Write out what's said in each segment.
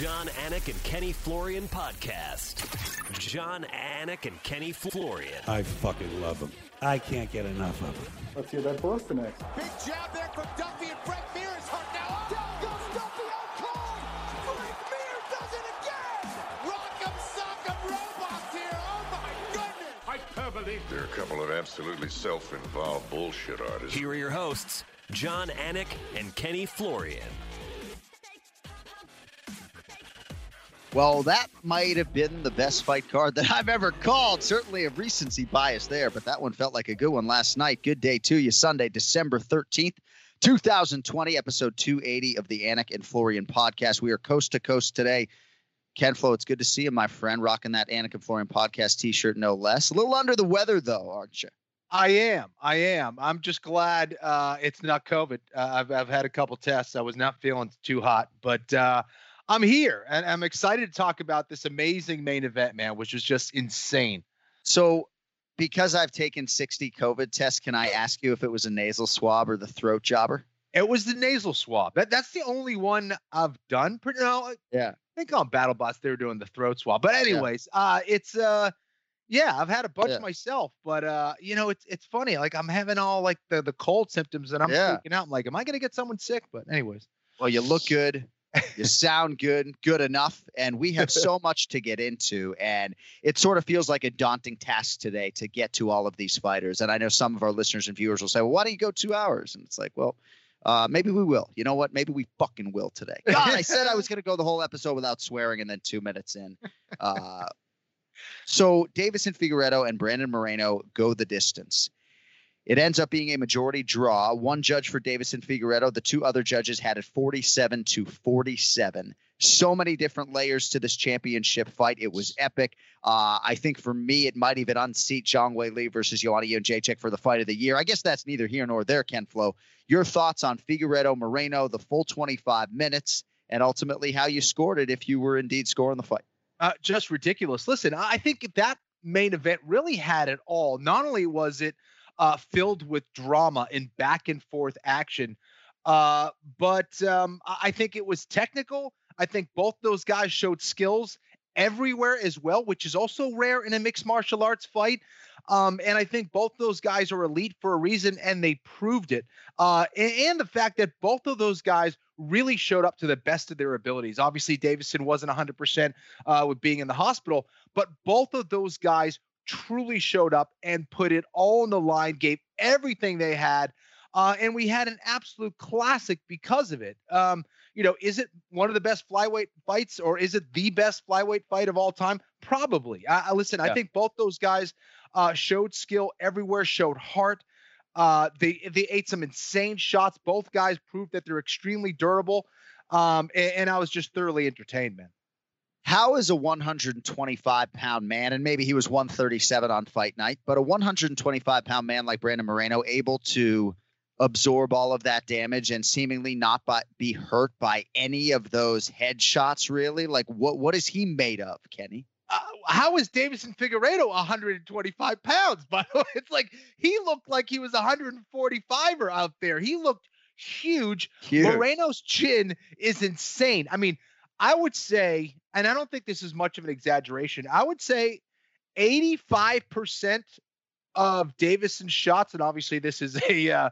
John Anik and Kenny Florian podcast. John Anik and Kenny Florian. I fucking love them. I can't get enough of them. Let's hear that Boston next. Big jab there from Duffy and Frank Mir is hurt now. Down goes Duffy on cold. Frank Mir does it again. Rock'em sock'em robots here. Oh my goodness. Hyperbole. They're a couple of absolutely self-involved bullshit artists. Here are your hosts, John Anik and Kenny Florian. Well, that might have been the best fight card that I've ever called. Certainly a recency bias there, but that one felt like a good one last night. Good day to you. Sunday, December 13th, 2020, episode 280 of the Anik and Florian podcast. We are coast to coast today. Ken Flo, it's good to see you, my friend, rocking that Anik and Florian podcast t-shirt, no less. A little under the weather, though, aren't you? I am. I'm just glad it's not COVID. I've had a couple tests. I was not feeling too hot, but I'm here, and I'm excited to talk about this amazing main event, man, which was just insane. So because I've taken 60 COVID tests, can I ask you if it was a nasal swab or the throat jobber? It was the nasal swab. That's the only one I've done. No, yeah. I think on BattleBots, they were doing the throat swab. But anyways, yeah. I've had a bunch myself, but it's funny. Like I'm having all like the cold symptoms and I'm freaking out. I'm like, am I going to get someone sick? But anyways. Well, you look good. You sound good enough. And we have so much to get into. And it sort of feels like a daunting task today to get to all of these fighters. And I know some of our listeners and viewers will say, well, why don't you go 2 hours? And it's like, well, maybe we will. You know what? Maybe we fucking will today. God, I said I was going to go the whole episode without swearing. And then 2 minutes in. So Deiveson Figueiredo and Brandon Morono go the distance. It ends up being a majority draw. One judge for Deiveson Figueiredo. The two other judges had it 47-47. So many different layers to this championship fight. It was epic. I think for me, it might even unseat Zhang Wei Li versus Joanna Jędrzejczyk for the fight of the year. I guess that's neither here nor there, Ken Flo. Your thoughts on Figueiredo, Morono, the full 25 minutes, and ultimately how you scored it if you were indeed scoring the fight. Just ridiculous. Listen, I think that main event really had it all. Not only was it filled with drama and back and forth action. But I think it was technical. I think both those guys showed skills everywhere as well, which is also rare in a mixed martial arts fight. And I think both those guys are elite for a reason, and they proved it. And the fact that both of those guys really showed up to the best of their abilities. Obviously, Deiveson wasn't 100% with being in the hospital, but both of those guys truly showed up and put it all on the line, gave everything they had. And we had an absolute classic because of it. Is it one of the best flyweight fights or is it the best flyweight fight of all time? Probably. I think both those guys showed skill everywhere, showed heart. They ate some insane shots. Both guys proved that they're extremely durable. And I was just thoroughly entertained, man. How is a 125-pound man, and maybe he was 137 on fight night, but a 125-pound man like Brandon Morono able to absorb all of that damage and seemingly not be hurt by any of those headshots, really? Like, what is he made of, Kenny? How is Deiveson Figueiredo 125 pounds? By the way, it's like he looked like he was 145-er out there. He looked huge. Moreno's chin is insane. I mean, I would say, and I don't think this is much of an exaggeration, I would say 85% of Davison's shots, and obviously this is a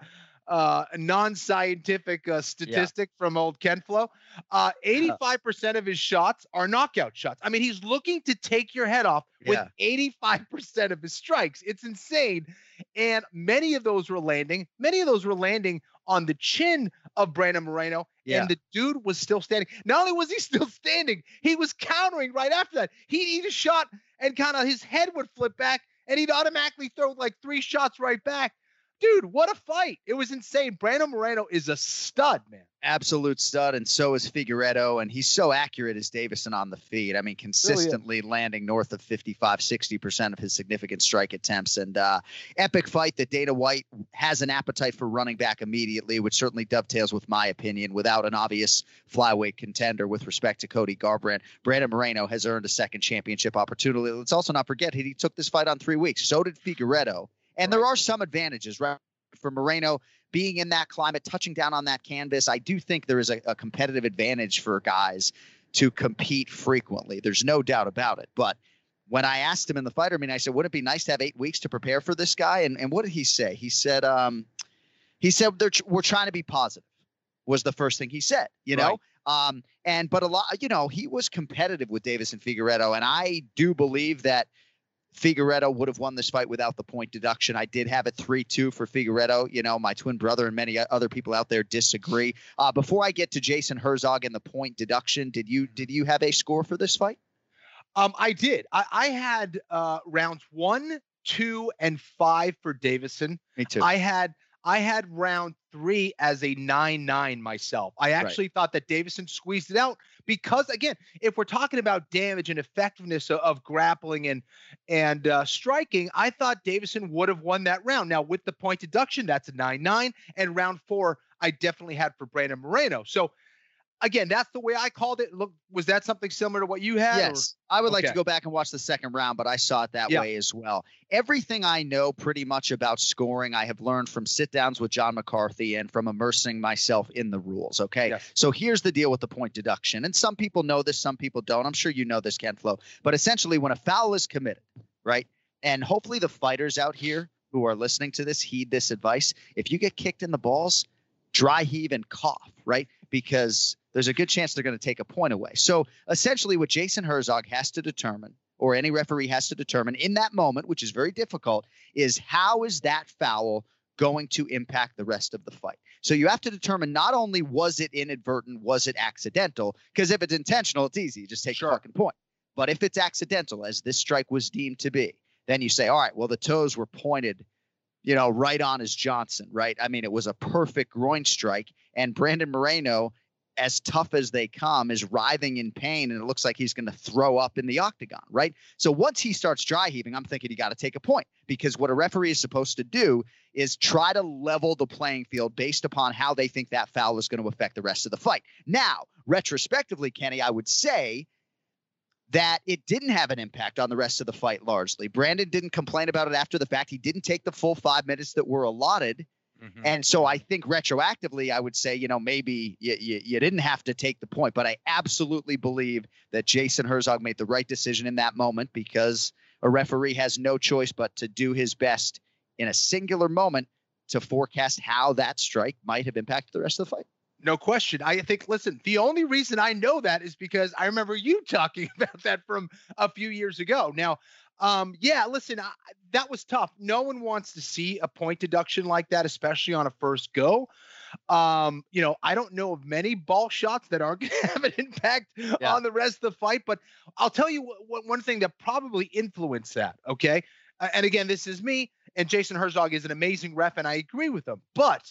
non-scientific statistic from old Ken Flo, 85% of his shots are knockout shots. I mean, he's looking to take your head off with 85% of his strikes. It's insane. And many of those were landing. Many of those were landing on the chin of Brandon Morono. Yeah. And the dude was still standing. Not only was he still standing, he was countering right after that. He'd eat a shot and kind of his head would flip back and he'd automatically throw like three shots right back. Dude, what a fight. It was insane. Brandon Morono is a stud, man. Absolute stud. And so is Figueiredo. And he's so accurate as Deiveson on the feet. I mean, consistently landing north of 55-60% of his significant strike attempts. And epic fight that Dana White has an appetite for running back immediately, which certainly dovetails with my opinion without an obvious flyweight contender with respect to Cody Garbrandt. Brandon Morono has earned a second championship opportunity. Let's also not forget he took this fight on 3 weeks. So did Figueiredo. And there are some advantages, right, for Morono being in that climate, touching down on that canvas. I do think there is a competitive advantage for guys to compete frequently. There's no doubt about it. But when I asked him in the fighter meeting, I said, wouldn't it be nice to have 8 weeks to prepare for this guy? And what did he say? He said, we're trying to be positive was the first thing he said, you know? Right. But a lot, you know, he was competitive with Deiveson Figueiredo. And I do believe that Figueiredo would have won this fight without the point deduction. I did have it 3-2 for Figueiredo. You know, my twin brother and many other people out there disagree. Before I get to Jason Herzog and the point deduction, did you have a score for this fight? I did. I had rounds 1, 2, and 5 for Deiveson. Me too. I had round 3 as a 9-9 myself. I actually thought that Deiveson squeezed it out because, again, if we're talking about damage and effectiveness of grappling and striking, I thought Deiveson would have won that round. Now, with the point deduction, that's a 9-9. And round 4, I definitely had for Brandon Morono. So, again, that's the way I called it. Look, was that something similar to what you had? Yes. Or? I would like to go back and watch the second round, but I saw it that way as well. Everything I know pretty much about scoring, I have learned from sit-downs with John McCarthy and from immersing myself in the rules, okay? Yes. So here's the deal with the point deduction. And some people know this, some people don't. I'm sure you know this, Ken Flo. But essentially, when a foul is committed, right, and hopefully the fighters out here who are listening to this heed this advice, if you get kicked in the balls, dry heave and cough, right? Because there's a good chance they're going to take a point away. So essentially what Jason Herzog has to determine, or any referee has to determine in that moment, which is very difficult, is how is that foul going to impact the rest of the fight? So you have to determine not only was it inadvertent, was it accidental? Because if it's intentional, it's easy. You just take a fucking point. But if it's accidental, as this strike was deemed to be, then you say, all right, well, the toes were pointed, you know, right on his Johnson, right? I mean, it was a perfect groin strike. And Brandon Morono, as tough as they come, is writhing in pain, and it looks like he's going to throw up in the octagon, right? So once he starts dry heaving, I'm thinking you got to take a point, because what a referee is supposed to do is try to level the playing field based upon how they think that foul is going to affect the rest of the fight. Now, retrospectively, Kenny, I would say that it didn't have an impact on the rest of the fight largely. Brandon didn't complain about it after the fact. He didn't take the full 5 minutes that were allotted. Mm-hmm. And so I think retroactively, I would say, you know, maybe you didn't have to take the point, but I absolutely believe that Jason Herzog made the right decision in that moment, because a referee has no choice but to do his best in a singular moment to forecast how that strike might have impacted the rest of the fight. No question. I think, listen, the only reason I know that is because I remember you talking about that from a few years ago. Now, listen, that was tough. No one wants to see a point deduction like that, especially on a first go. You know, I don't know of many ball shots that aren't going to have an impact on the rest of the fight, but I'll tell you one thing that probably influenced that. Okay. And again, this is me, and Jason Herzog is an amazing ref, and I agree with him. But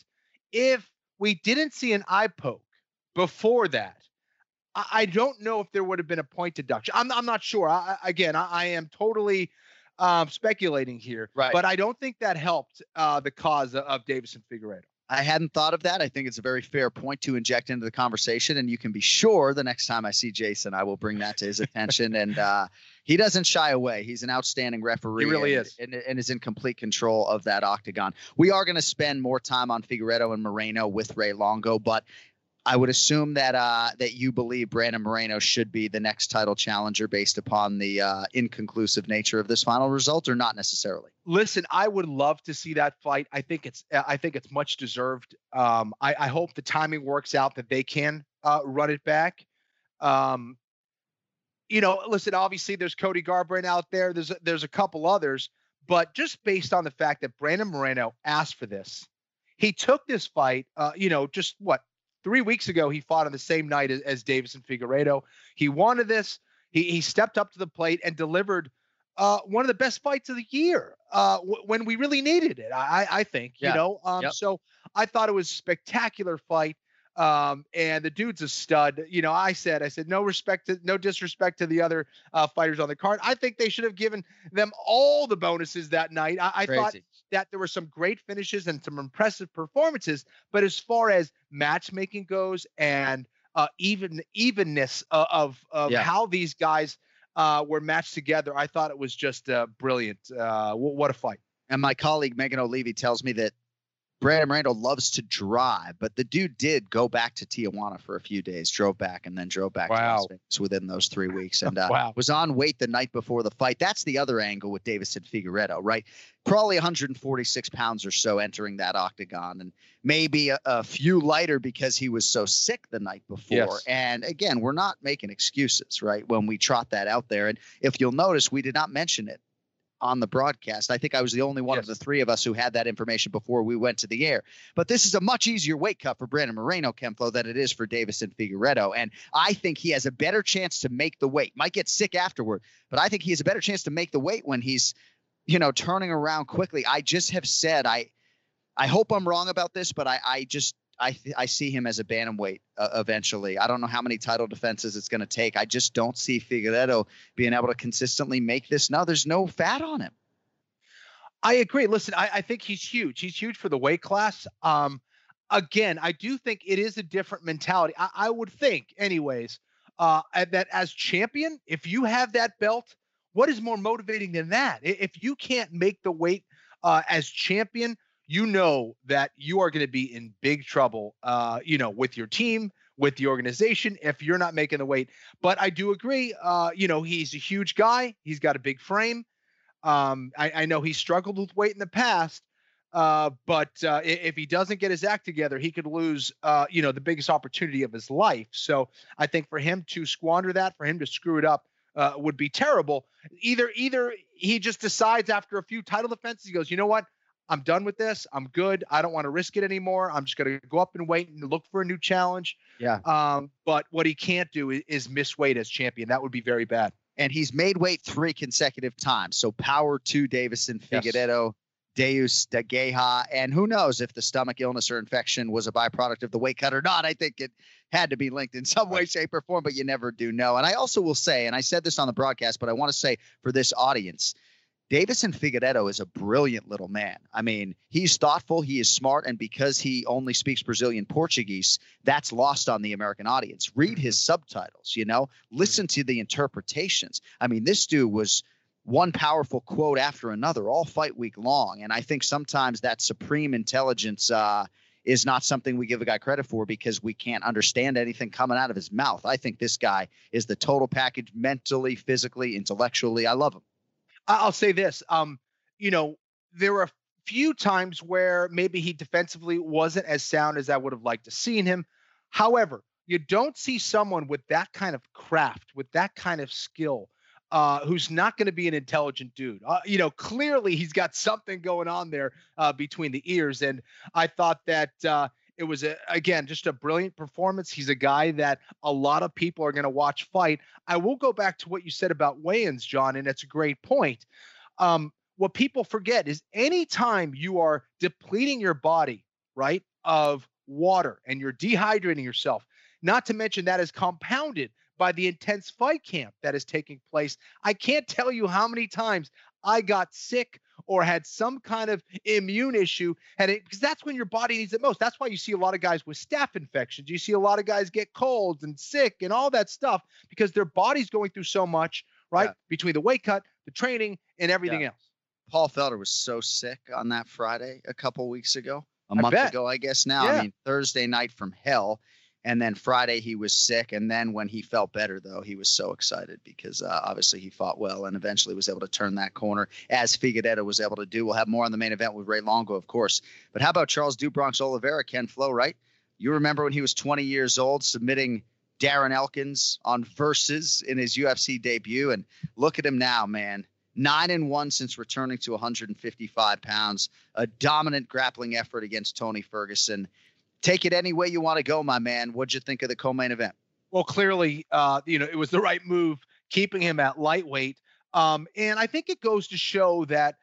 if we didn't see an eye poke before that, I don't know if there would have been a point deduction. I'm not sure. I am totally speculating here, right? But I don't think that helped the cause of Deiveson Figueiredo. I hadn't thought of that. I think it's a very fair point to inject into the conversation, and you can be sure the next time I see Jason, I will bring that to his attention. And he doesn't shy away. He's an outstanding referee. He really is. And is in complete control of that octagon. We are going to spend more time on Figueiredo and Morono with Ray Longo, but I would assume that that you believe Brandon Morono should be the next title challenger based upon the inconclusive nature of this final result, or not necessarily? Listen, I would love to see that fight. I think it's much deserved. I hope the timing works out that they can run it back. You know, listen, obviously there's Cody Garbrandt out there. There's a couple others, but just based on the fact that Brandon Morono asked for this, he took this fight, you know, just what, 3 weeks ago, he fought on the same night as Deiveson Figueiredo. He wanted this. He stepped up to the plate and delivered one of the best fights of the year when we really needed it, I think. Yeah. You know, So I thought it was a spectacular fight. And the dude's a stud. You know, I said, no disrespect to the other fighters on the card. I think they should have given them all the bonuses that night. I thought that there were some great finishes and some impressive performances, but as far as matchmaking goes and evenness of how these guys were matched together, I thought it was just brilliant. What a fight! And my colleague Megan O'Levy tells me that Brandon Moreno loves to drive, but the dude did go back to Tijuana for a few days, drove back, and then drove back to Las Vegas within those 3 weeks, and was on weight the night before the fight. That's the other angle with Deiveson Figueiredo, right? Probably 146 pounds or so entering that octagon, and maybe a few lighter because he was so sick the night before. Yes. And again, we're not making excuses, right, when we trot that out there. And if you'll notice, we did not mention it on the broadcast. I think I was the only one of the three of us who had that information before we went to the air. But this is a much easier weight cut for Brandon Moreno, Kenflo, than it is for Deiveson Figueiredo. And I think he has a better chance to make the weight. Might get sick afterward, but I think he has a better chance to make the weight when he's, you know, turning around quickly. I just have said, I hope I'm wrong about this, but I see him as a bantamweight eventually. I don't know how many title defenses it's going to take. I just don't see Figueiredo being able to consistently make this. Now there's no fat on him. I agree. Listen, I think he's huge. He's huge for the weight class. Again, I do think it is a different mentality. I would think anyways, that as champion, if you have that belt, what is more motivating than that? If you can't make the weight as champion, you know that you are going to be in big trouble, you know, with your team, with the organization, if you're not making the weight. But I do agree, you know, he's a huge guy. He's got a big frame. I know he struggled with weight in the past, but if he doesn't get his act together, he could lose, you know, the biggest opportunity of his life. So I think for him to squander that, for him to screw it up, would be terrible. Either he just decides after a few title defenses, he goes, you know what? I'm done with this. I'm good. I don't want to risk it anymore. I'm just going to go up and wait and look for a new challenge. Yeah. But what he can't do is miss weight as champion. That would be very bad. And he's made weight 3 consecutive times. So power to Deiveson Figueiredo, Deus de Geha. And who knows if the stomach illness or infection was a byproduct of the weight cut or not. I think it had to be linked in some way, shape, or form, but you never do know. And I also will say, and I said this on the broadcast, but I want to say for this audience, Deiveson Figueiredo is a brilliant little man. I mean, he's thoughtful, he is smart, and because he only speaks Brazilian Portuguese, that's lost on the American audience. Read his subtitles, you know? Listen to the interpretations. I mean, this dude was one powerful quote after another all fight week long, and I think sometimes that supreme intelligence is not something we give a guy credit for because we can't understand anything coming out of his mouth. I think this guy is the total package mentally, physically, intellectually. I love him. I'll say this, you know, there were a few times where maybe he defensively wasn't as sound as I would have liked to seen him. However, you don't see someone with that kind of craft, with that kind of skill, who's not going to be an intelligent dude. You know, clearly he's got something going on there between the ears. And I thought that it was, again, just a brilliant performance. He's a guy that a lot of people are going to watch fight. I will go back to what you said about weigh-ins, John, and it's a great point. What people forget is anytime you are depleting your body, right, of water and you're dehydrating yourself, not to mention that is compounded by the intense fight camp that is taking place. I can't tell you how many times I got sick or had some kind of immune issue, because that's when your body needs it most. That's why you see a lot of guys with staph infections. You see a lot of guys get colds and sick and all that stuff because their body's going through so much, right? Yeah. Between the weight cut, the training, and everything else. Paul Felder was so sick on that Friday a couple weeks ago, a month ago, I guess now. Yeah. I mean, Thursday night from hell. And then Friday he was sick. And then when he felt better, though, he was so excited because obviously he fought well and eventually was able to turn that corner, as Figueiredo was able to do. We'll have more on the main event with Ray Longo, of course. But how about Charles do Bronx Oliveira, Ken Flo, right? You remember when he was 20 years old submitting Darren Elkins on Versus in his UFC debut. And look at him now, man. 9-1 since returning to 155 pounds. A dominant grappling effort against Tony Ferguson. Take it any way you want to go, my man. What'd you think of the co-main event? Well, clearly, you know, it was the right move, keeping him at lightweight. And I think it goes to show that,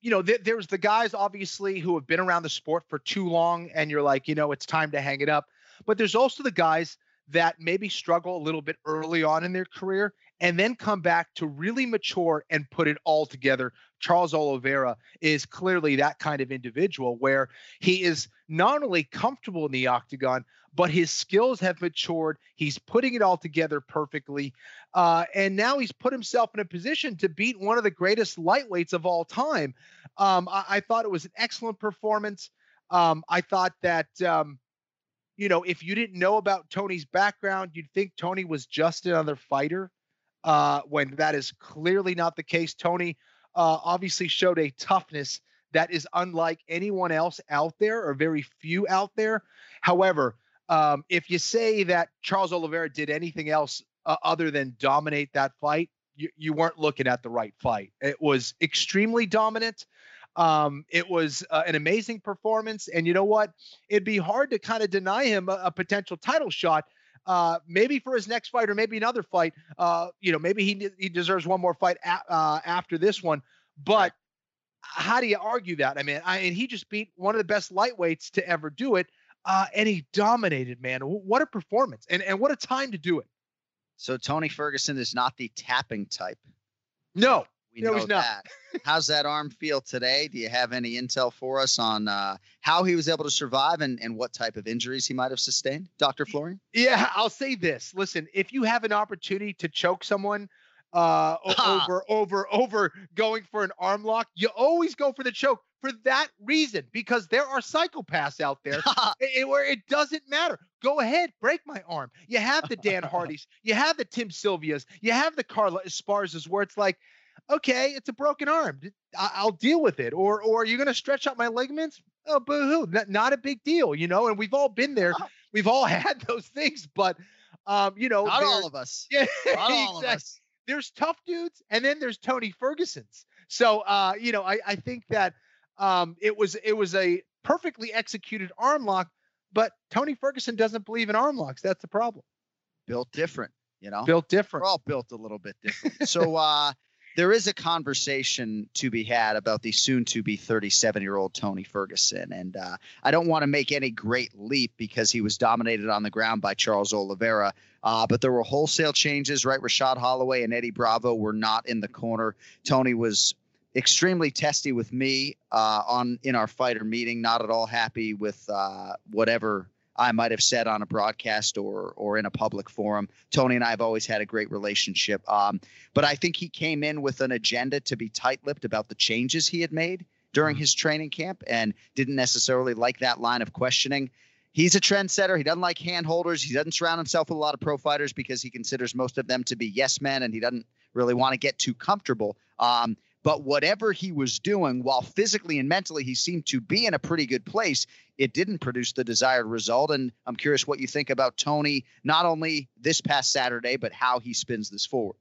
you know, there's the guys, obviously, who have been around the sport for too long, and you're like, you know, it's time to hang it up. But there's also the guys that maybe struggle a little bit early on in their career and then come back to really mature and put it all together. Charles Oliveira is clearly that kind of individual where he is not only comfortable in the octagon, but his skills have matured. He's putting it all together perfectly. And now he's put himself in a position to beat one of the greatest lightweights of all time. I thought it was an excellent performance. I thought that, you know, if you didn't know about Tony's background, you'd think Tony was just another fighter, when that is clearly not the case. Tony obviously showed a toughness that is unlike anyone else out there, or very few out there. However, if you say that Charles Oliveira did anything else other than dominate that fight, you weren't looking at the right fight. It was extremely dominant. It was an amazing performance. And you know what? It'd be hard to kind of deny him a potential title shot, maybe for his next fight or maybe another fight. You know, maybe he deserves one more fight after this one. But how do you argue that? I mean, and he just beat one of the best lightweights to ever do it. And he dominated, man. What a performance, and what a time to do it. So Tony Ferguson is not the tapping type. No. We know he's not. That. How's that arm feel today? Do you have any intel for us on how he was able to survive and what type of injuries he might have sustained, Dr. Florian? Yeah, I'll say this. Listen, if you have an opportunity to choke someone over going for an arm lock, you always go for the choke for that reason, because there are psychopaths out there where it doesn't matter. Go ahead, break my arm. You have the Dan Hardys, you have the Tim Sylvias, you have the Carla Esparzas, where it's like, okay, it's a broken arm. I'll deal with it. Or you're going to stretch out my ligaments? Oh, boo-hoo. Not a big deal, you know? And we've all been there. We've all had those things, but, you know. Not all of us. Yeah, not all of us. There's tough dudes, and then there's Tony Ferguson's. So, you know, I think that it was a perfectly executed arm lock, but Tony Ferguson doesn't believe in arm locks. That's the problem. Built different, you know? Built different. We're all built a little bit different. So, there is a conversation to be had about the soon-to-be 37-year-old Tony Ferguson, and I don't want to make any great leap because he was dominated on the ground by Charles Oliveira, but there were wholesale changes, right? Rashad Holloway and Eddie Bravo were not in the corner. Tony was extremely testy with me in our fighter meeting, not at all happy with whatever I might have said on a broadcast or in a public forum. Tony and I have always had a great relationship. But I think he came in with an agenda to be tight-lipped about the changes he had made during his training camp and didn't necessarily like that line of questioning. He's a trendsetter. He doesn't like handholders. He doesn't surround himself with a lot of pro fighters because he considers most of them to be yes men, and he doesn't really want to get too comfortable. But whatever he was doing, while physically and mentally he seemed to be in a pretty good place, it didn't produce the desired result. And I'm curious what you think about Tony, not only this past Saturday, but how he spins this forward.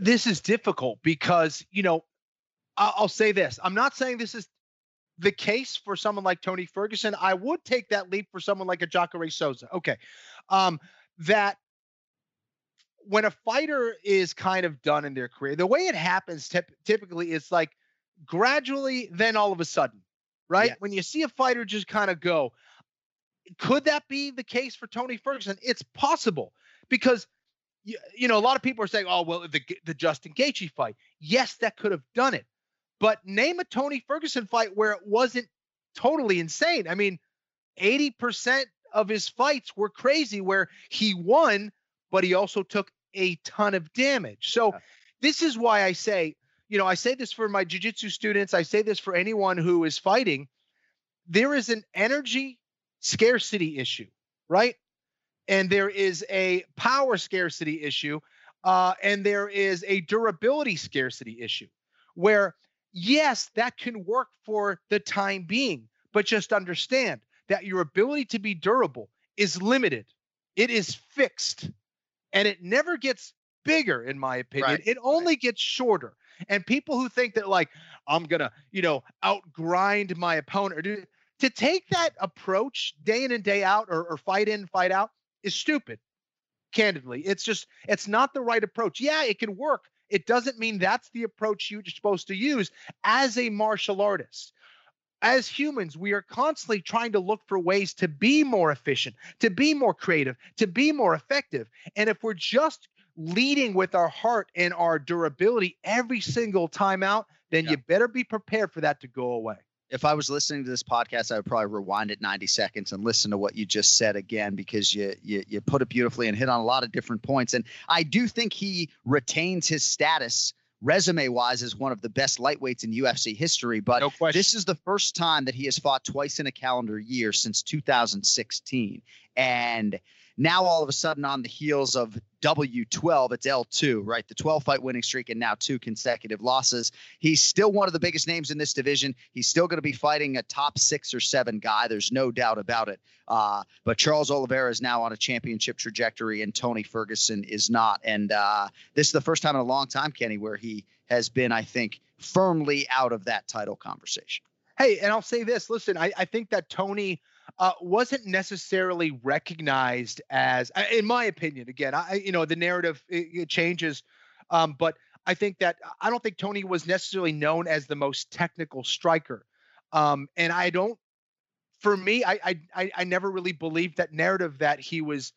This is difficult because, you know, I'll say this. I'm not saying this is the case for someone like Tony Ferguson. I would take that leap for someone like a Jacare Souza. Okay. That when a fighter is kind of done in their career, the way it happens typically is like gradually, then all of a sudden, right? Yeah. When you see a fighter just kind of go, could that be the case for Tony Ferguson? It's possible because, you know, a lot of people are saying, oh, well, the Justin Gaethje fight. Yes, that could have done it. But name a Tony Ferguson fight where it wasn't totally insane. I mean, 80% of his fights were crazy where he won, but he also took a ton of damage. So this is why I say, you know, I say this for my jiu-jitsu students. I say this for anyone who is fighting. There is an energy scarcity issue, right? And there is a power scarcity issue. And there is a durability scarcity issue where, yes, that can work for the time being, but just understand that your ability to be durable is limited. It is fixed. And it never gets bigger, in my opinion. Right. It only gets shorter. And people who think that, like, I'm going to, you know, outgrind my opponent, or to take that approach day in and day out, or fight in, fight out, is stupid, candidly. It's just, it's not the right approach. Yeah, it can work. It doesn't mean that's the approach you're supposed to use as a martial artist. As humans, we are constantly trying to look for ways to be more efficient, to be more creative, to be more effective. And if we're just leading with our heart and our durability every single time out, then you better be prepared for that to go away. If I was listening to this podcast, I would probably rewind it 90 seconds and listen to what you just said again, because you put it beautifully and hit on a lot of different points. And I do think he retains his status resume-wise is one of the best lightweights in UFC history. But no question, this is the first time that he has fought twice in a calendar year since 2016. And now all of a sudden on the heels of W12, it's L2, right? The 12-fight winning streak and now 2 consecutive losses. He's still one of the biggest names in this division. He's still going to be fighting a top 6 or 7 guy. There's no doubt about it. But Charles Oliveira is now on a championship trajectory, and Tony Ferguson is not. And this is the first time in a long time, Kenny, where he has been, I think, firmly out of that title conversation. Hey, and I'll say this. Listen, I think that Tony wasn't necessarily recognized as, in my opinion, again, the narrative it changes. But I think that I don't think Tony was necessarily known as the most technical striker. And I don't, for me, I never really believed that narrative that he was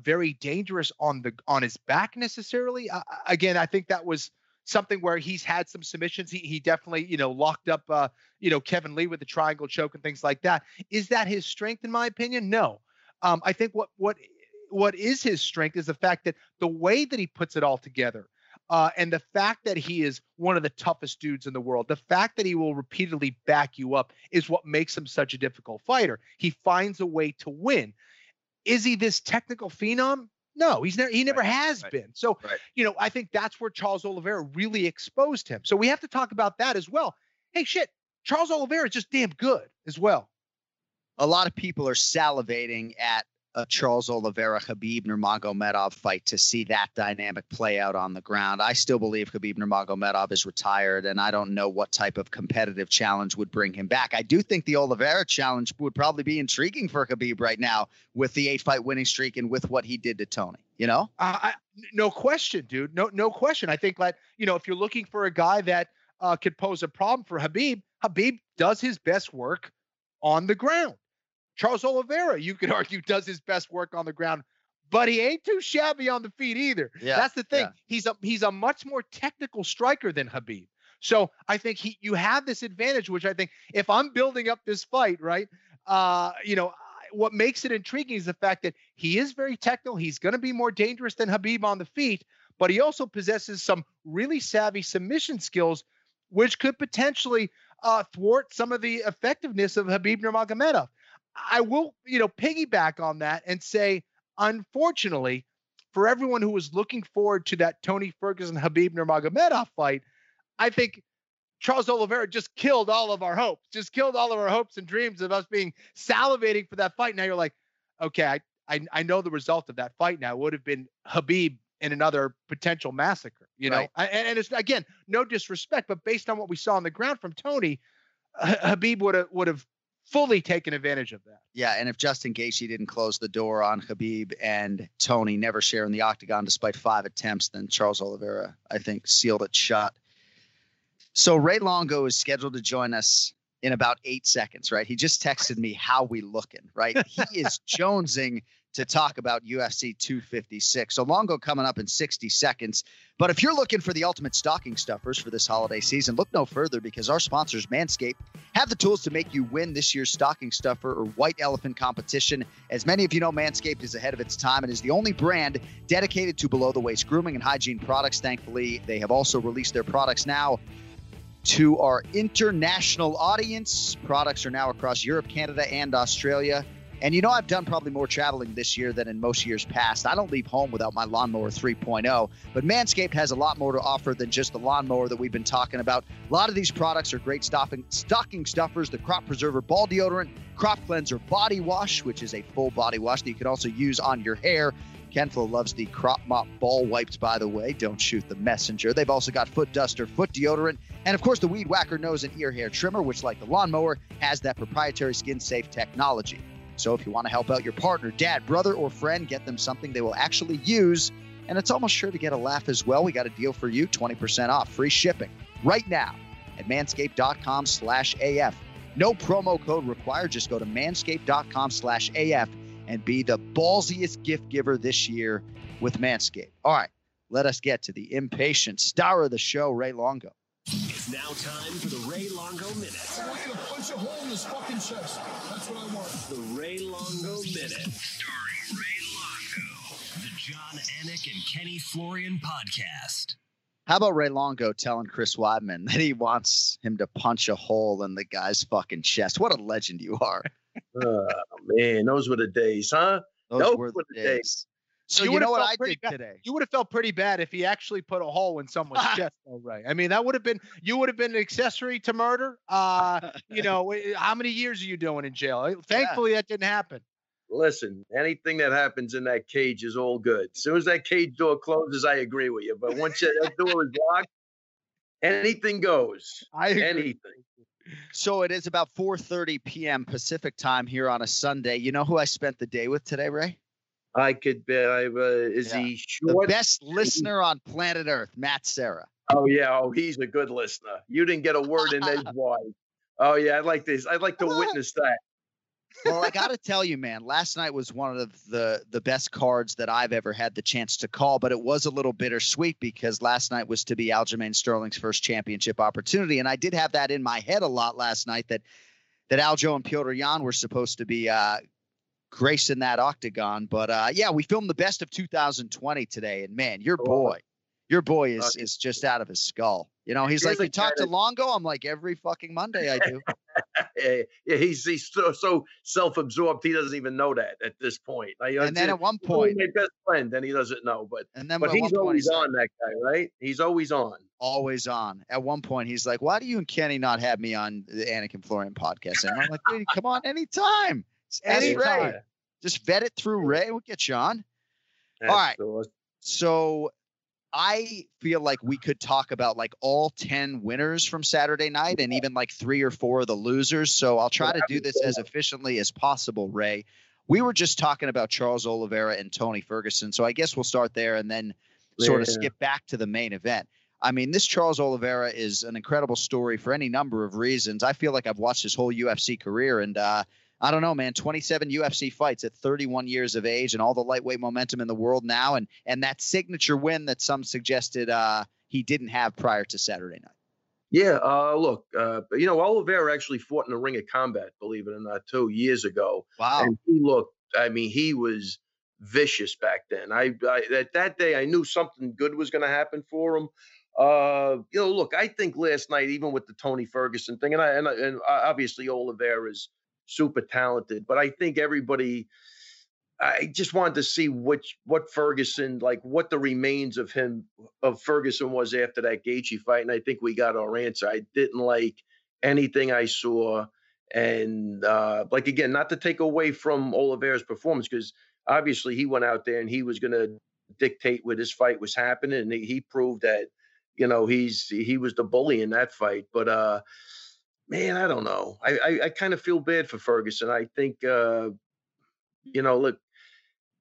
very dangerous on his back necessarily. Again, I think that was something where he's had some submissions. He definitely, locked up, Kevin Lee with the triangle choke and things like that. Is that his strength? In my opinion, no. I think what is his strength is the fact that the way that he puts it all together, and the fact that he is one of the toughest dudes in the world, the fact that he will repeatedly back you up is what makes him such a difficult fighter. He finds a way to win. Is he this technical phenom? No, he never has been. So, I think that's where Charles Oliveira really exposed him. So we have to talk about that as well. Hey, shit, Charles Oliveira is just damn good as well. A lot of people are salivating at a Charles Oliveira, Khabib Nurmagomedov fight to see that dynamic play out on the ground. I still believe Khabib Nurmagomedov is retired, and I don't know what type of competitive challenge would bring him back. I do think the Oliveira challenge would probably be intriguing for Khabib right now with the 8-fight winning streak and with what he did to Tony, No question, dude. No question. I think that, if you're looking for a guy that could pose a problem for Khabib does his best work on the ground. Charles Oliveira, you could argue, does his best work on the ground, but he ain't too shabby on the feet either. Yeah, that's the thing. Yeah. He's a much more technical striker than Khabib. So I think you have this advantage, which I think if I'm building up this fight, right, what makes it intriguing is the fact that he is very technical. He's going to be more dangerous than Khabib on the feet, but he also possesses some really savvy submission skills, which could potentially thwart some of the effectiveness of Khabib Nurmagomedov. I will, piggyback on that and say, unfortunately, for everyone who was looking forward to that Tony Ferguson Khabib Nurmagomedov fight, I think Charles Oliveira just killed all of our hopes, and dreams of us being salivating for that fight. Now you're like, okay, I know the result of that fight now would have been Khabib in another potential massacre, right. And it's, again, no disrespect, but based on what we saw on the ground from Tony, Khabib would have fully taken advantage of that. Yeah, and if Justin Gaethje didn't close the door on Khabib and Tony never sharing the octagon despite 5 attempts, then Charles Oliveira, I think, sealed it shut. So Ray Longo is scheduled to join us in about 8 seconds, right? He just texted me, how we looking, right? He is jonesing to talk about UFC 256. So Longo coming up in 60 seconds. But if you're looking for the ultimate stocking stuffers for this holiday season, look no further because our sponsors, Manscaped, have the tools to make you win this year's stocking stuffer or white elephant competition. As many of you know, Manscaped is ahead of its time and is the only brand dedicated to below-the-waist grooming and hygiene products. Thankfully, they have also released their products now to our international audience. Products are now across Europe, Canada, and Australia. And I've done probably more traveling this year than in most years past. I don't leave home without my Lawnmower 3.0, but Manscaped has a lot more to offer than just the lawnmower that we've been talking about. A lot of these products are great stocking stuffers, the Crop Preserver Ball Deodorant, Crop Cleanser Body Wash, which is a full body wash that you can also use on your hair. Ken Flo loves the Crop Mop Ball Wipes, by the way. Don't shoot the messenger. They've also got Foot Duster, Foot Deodorant, and, of course, the Weed Whacker Nose and Ear Hair Trimmer, which, like the lawnmower, has that proprietary skin-safe technology. So if you want to help out your partner, dad, brother, or friend, get them something they will actually use. And it's almost sure to get a laugh as well. We got a deal for you, 20% off, free shipping right now at manscaped.com/AF. No promo code required. Just go to manscaped.com/AF and be the ballsiest gift giver this year with Manscaped. All right, let us get to the impatient star of the show, Ray Longo. It's now time for the Ray Longo Minute. I want you to punch a hole in his fucking chest. That's what I want. The Ray Longo Minute. Starring Ray Longo. The John Anik and Kenny Florian podcast. How about Ray Longo telling Chris Weidman that he wants him to punch a hole in the guy's fucking chest? What a legend you are. Oh, man, those were the days, huh? Those were the days. So you know what I did today? You would have felt pretty bad if he actually put a hole in someone's chest. All right. I mean, that would have been, you would have been an accessory to murder. You know, how many years are you doing in jail? Thankfully, that didn't happen. Listen, anything that happens in that cage is all good. As soon as that cage door closes, I agree with you. But once that door is locked, anything goes. I agree. Anything. So it is about 4:30 p.m. Pacific time here on a Sunday. You know who I spent the day with today, Ray? I could bet. He short? The best listener on planet Earth, Matt Serra. Oh, yeah. Oh, he's a good listener. You didn't get a word in his wide. Oh, yeah. I'd like this. I'd like to witness that. Well, I got to tell you, man, last night was one of the best cards that I've ever had the chance to call, but it was a little bittersweet because last night was to be Aljamain Sterling's first championship opportunity. And I did have that in my head a lot last night that Aljo and Petr Yan were supposed to be gracing that octagon. But yeah, we filmed the best of 2020 today. And man, your boy is just out of his skull. You know, he's like, you talk to Longo? I'm like, every fucking Monday I do. Yeah, he's so self-absorbed, he doesn't even know that at this point. And then at one point, my best friend, and he doesn't know. But he's always on, that guy, right? He's always on. Always on. At one point, he's like, why do you and Kenny not have me on the Anakin Florian podcast? And I'm like, dude, come on, anytime. Any Ray. Just vet it through Ray. We'll get you on. All right. Awesome. So I feel like we could talk about like all 10 winners from Saturday night and even like 3 or 4 of the losers. So I'll try to do this as efficiently as possible, Ray. We were just talking about Charles Oliveira and Tony Ferguson. So I guess we'll start there and then sort of skip back to the main event. I mean, this Charles Oliveira is an incredible story for any number of reasons. I feel like I've watched his whole UFC career and, I don't know, man, 27 UFC fights at 31 years of age and all the lightweight momentum in the world now. And that signature win that some suggested he didn't have prior to Saturday night. Yeah, look, you know, Oliveira actually fought in the Ring of Combat, believe it or not, 2 years ago. Wow. And he looked, I mean, he was vicious back then. That day, I knew something good was going to happen for him. You know, look, I think last night, even with the Tony Ferguson thing, and obviously Oliveira's super talented, but I think everybody, I just wanted to see what Ferguson, like what the remains of Ferguson was after that Gaethje fight. And I think we got our answer. I didn't like anything I saw. And like, again, not to take away from Oliveira's performance, because obviously he went out there and he was going to dictate where this fight was happening. And he proved that, you know, he was the bully in that fight. But, man, I don't know. I kind of feel bad for Ferguson. I think, you know, look,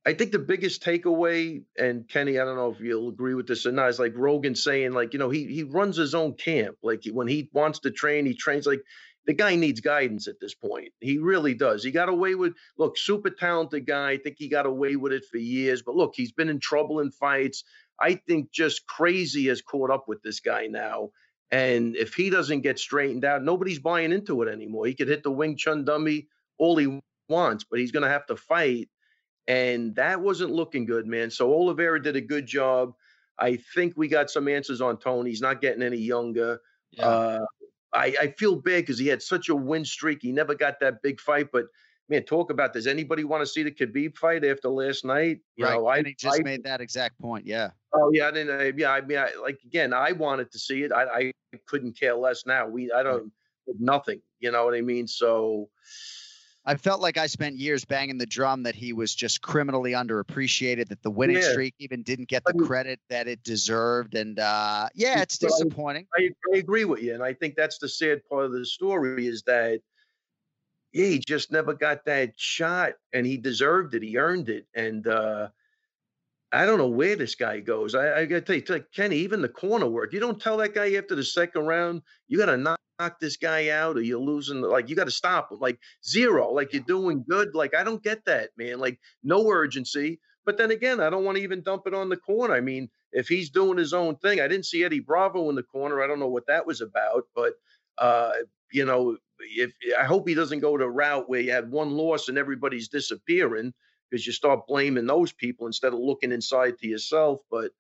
I think the biggest takeaway, and Kenny, I don't know if you'll agree with this or not, is like Rogan saying, like, you know, he runs his own camp. Like when he wants to train, he trains. Like the guy needs guidance at this point. He really does. He got away with, look, super talented guy. I think he got away with it for years. But look, he's been in trouble in fights. I think just crazy has caught up with this guy now. And if he doesn't get straightened out, nobody's buying into it anymore. He could hit the Wing Chun dummy all he wants, but he's going to have to fight. And that wasn't looking good, man. So Oliveira did a good job. I think we got some answers on Tony. He's not getting any younger. Yeah. I feel bad because he had such a win streak. He never got that big fight. But, man, talk about, does anybody want to see the Khabib fight after last night? You know, I made that exact point, yeah. Oh, yeah, I wanted to see it. I couldn't care less now. Nothing, you know what I mean? So I felt like I spent years banging the drum that he was just criminally underappreciated, that the winning streak even didn't get the credit that it deserved. And, yeah, it's disappointing. I agree with you, and I think that's the sad part of the story is that, yeah, he just never got that shot, and he deserved it. He earned it, and I don't know where this guy goes. I got to tell you, Kenny, even the corner work, you don't tell that guy after the second round, you got to knock this guy out, or you're losing. Like, you got to stop him. Like, zero. Like, you're doing good. Like, I don't get that, man. Like, no urgency. But then again, I don't want to even dump it on the corner. I mean, if he's doing his own thing, I didn't see Eddie Bravo in the corner. I don't know what that was about, but you know, I hope he doesn't go to a route where you have one loss and everybody's disappearing, because you start blaming those people instead of looking inside to yourself. But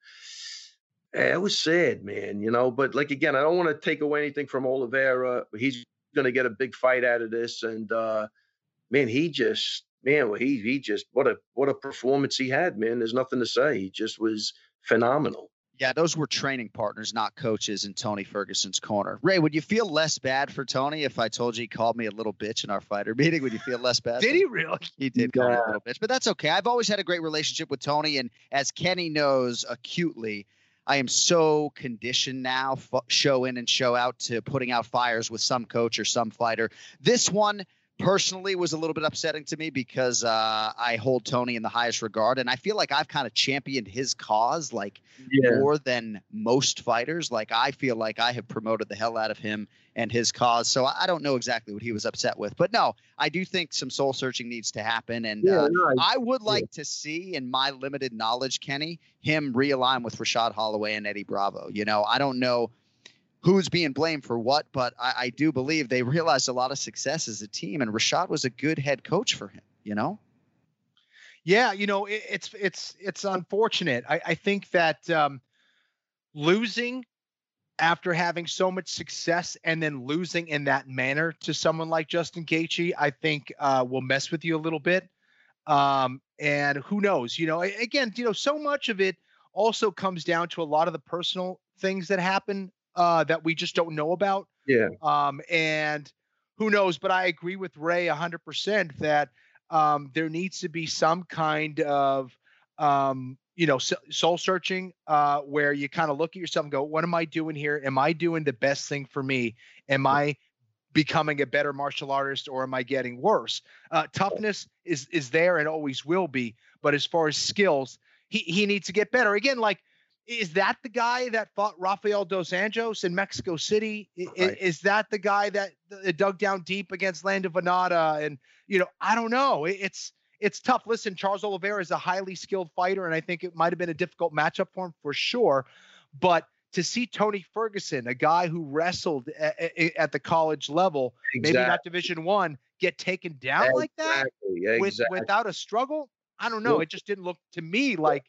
It was sad, man, you know. But, like, again, I don't want to take away anything from Oliveira. He's going to get a big fight out of this. And, man, he just – man, he just – what a performance he had, man. There's nothing to say. He just was phenomenal. Yeah, those were training partners, not coaches in Tony Ferguson's corner. Ray, would you feel less bad for Tony if I told you he called me a little bitch in our fighter meeting? Would you feel less bad? Did he really? He did call me a little bitch, but that's okay. I've always had a great relationship with Tony, and as Kenny knows acutely, I am so conditioned now, show in and show out, to putting out fires with some coach or some fighter. This one personally was a little bit upsetting to me because I hold Tony in the highest regard, and I feel like I've kind of championed his cause, like, more than most fighters. Like, I feel like I have promoted the hell out of him and his cause, so I don't know exactly what he was upset with. But, no, I do think some soul-searching needs to happen, and I would like to see, in my limited knowledge, Kenny, him realign with Rashad Holloway and Eddie Bravo. You know, I don't know who's being blamed for what, but I do believe they realized a lot of success as a team, and Rashad was a good head coach for him, you know? Yeah, you know, it's unfortunate. I think that losing after having so much success and then losing in that manner to someone like Justin Gaethje, I think will mess with you a little bit. And who knows, you know, again, you know, so much of it also comes down to a lot of the personal things that happen that we just don't know about. Yeah. And who knows, but I agree with Ray 100% that there needs to be some kind of, you know, soul searching where you kind of look at yourself and go, what am I doing here? Am I doing the best thing for me? Am I becoming a better martial artist, or am I getting worse? Toughness is there and always will be. But as far as skills, he needs to get better. Again, like, is that the guy that fought Rafael Dos Anjos in Mexico City? Right. Is that the guy that dug down deep against Lando Venata? And, you know, I don't know. It's tough. Listen, Charles Oliveira is a highly skilled fighter, and I think it might have been a difficult matchup for him for sure. But to see Tony Ferguson, a guy who wrestled at the college level, maybe not Division I, get taken down like that without a struggle, I don't know. It just didn't look to me like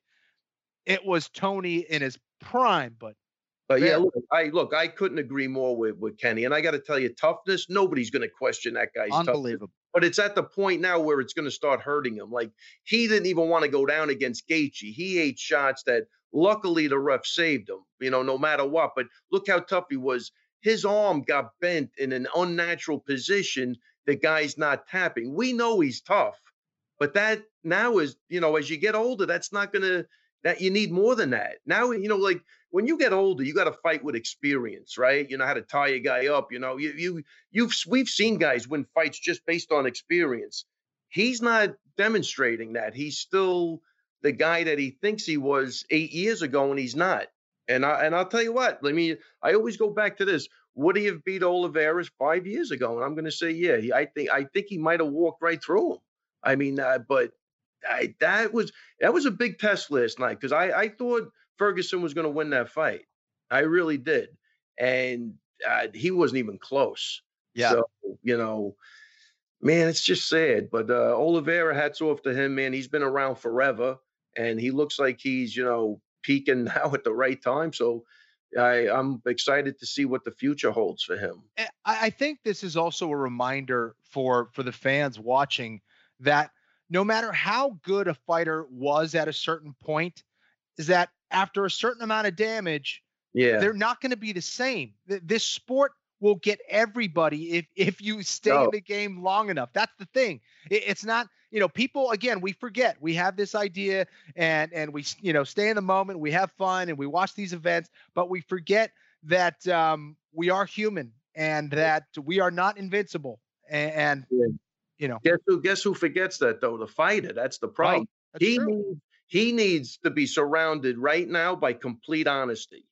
it was Tony in his prime, but yeah, look, I couldn't agree more with Kenny. And I got to tell you, toughness, nobody's going to question that guy's toughness. But it's at the point now where it's going to start hurting him. Like, he didn't even want to go down against Gaethje. He ate shots that luckily the ref saved him, you know, no matter what. But look how tough he was. His arm got bent in an unnatural position. The guy's not tapping. We know he's tough, but that now is, you know, as you get older, that's not going to, that you need more than that. Now, you know, like, when you get older, you got to fight with experience, right? You know how to tie a guy up. You know, we've seen guys win fights just based on experience. He's not demonstrating that. He's still the guy that he thinks he was 8 years ago, and he's not. And I'll tell you what. I mean, I always go back to this. Would he have beat Oliveira 5 years ago? And I'm going to say, yeah. I think he might have walked right through him. I mean, but. That was a big test last night, because I thought Ferguson was going to win that fight. I really did. And he wasn't even close. Yeah. So, you know, man, it's just sad. But Oliveira, hats off to him, man. He's been around forever, and he looks like he's, you know, peaking now at the right time. So I'm excited to see what the future holds for him. I think this is also a reminder for the fans watching that no matter how good a fighter was at a certain point, is that after a certain amount of damage, they're not going to be the same. This sport will get everybody if you stay in the game long enough. That's the thing. It's not, you know, people, again, we forget. We have this idea and we, you know, stay in the moment. We have fun and we watch these events, but we forget that we are human and that we are not invincible. You know, guess who forgets that, though? The fighter. That's the problem. Right. That's he needs to be surrounded right now by complete honesty.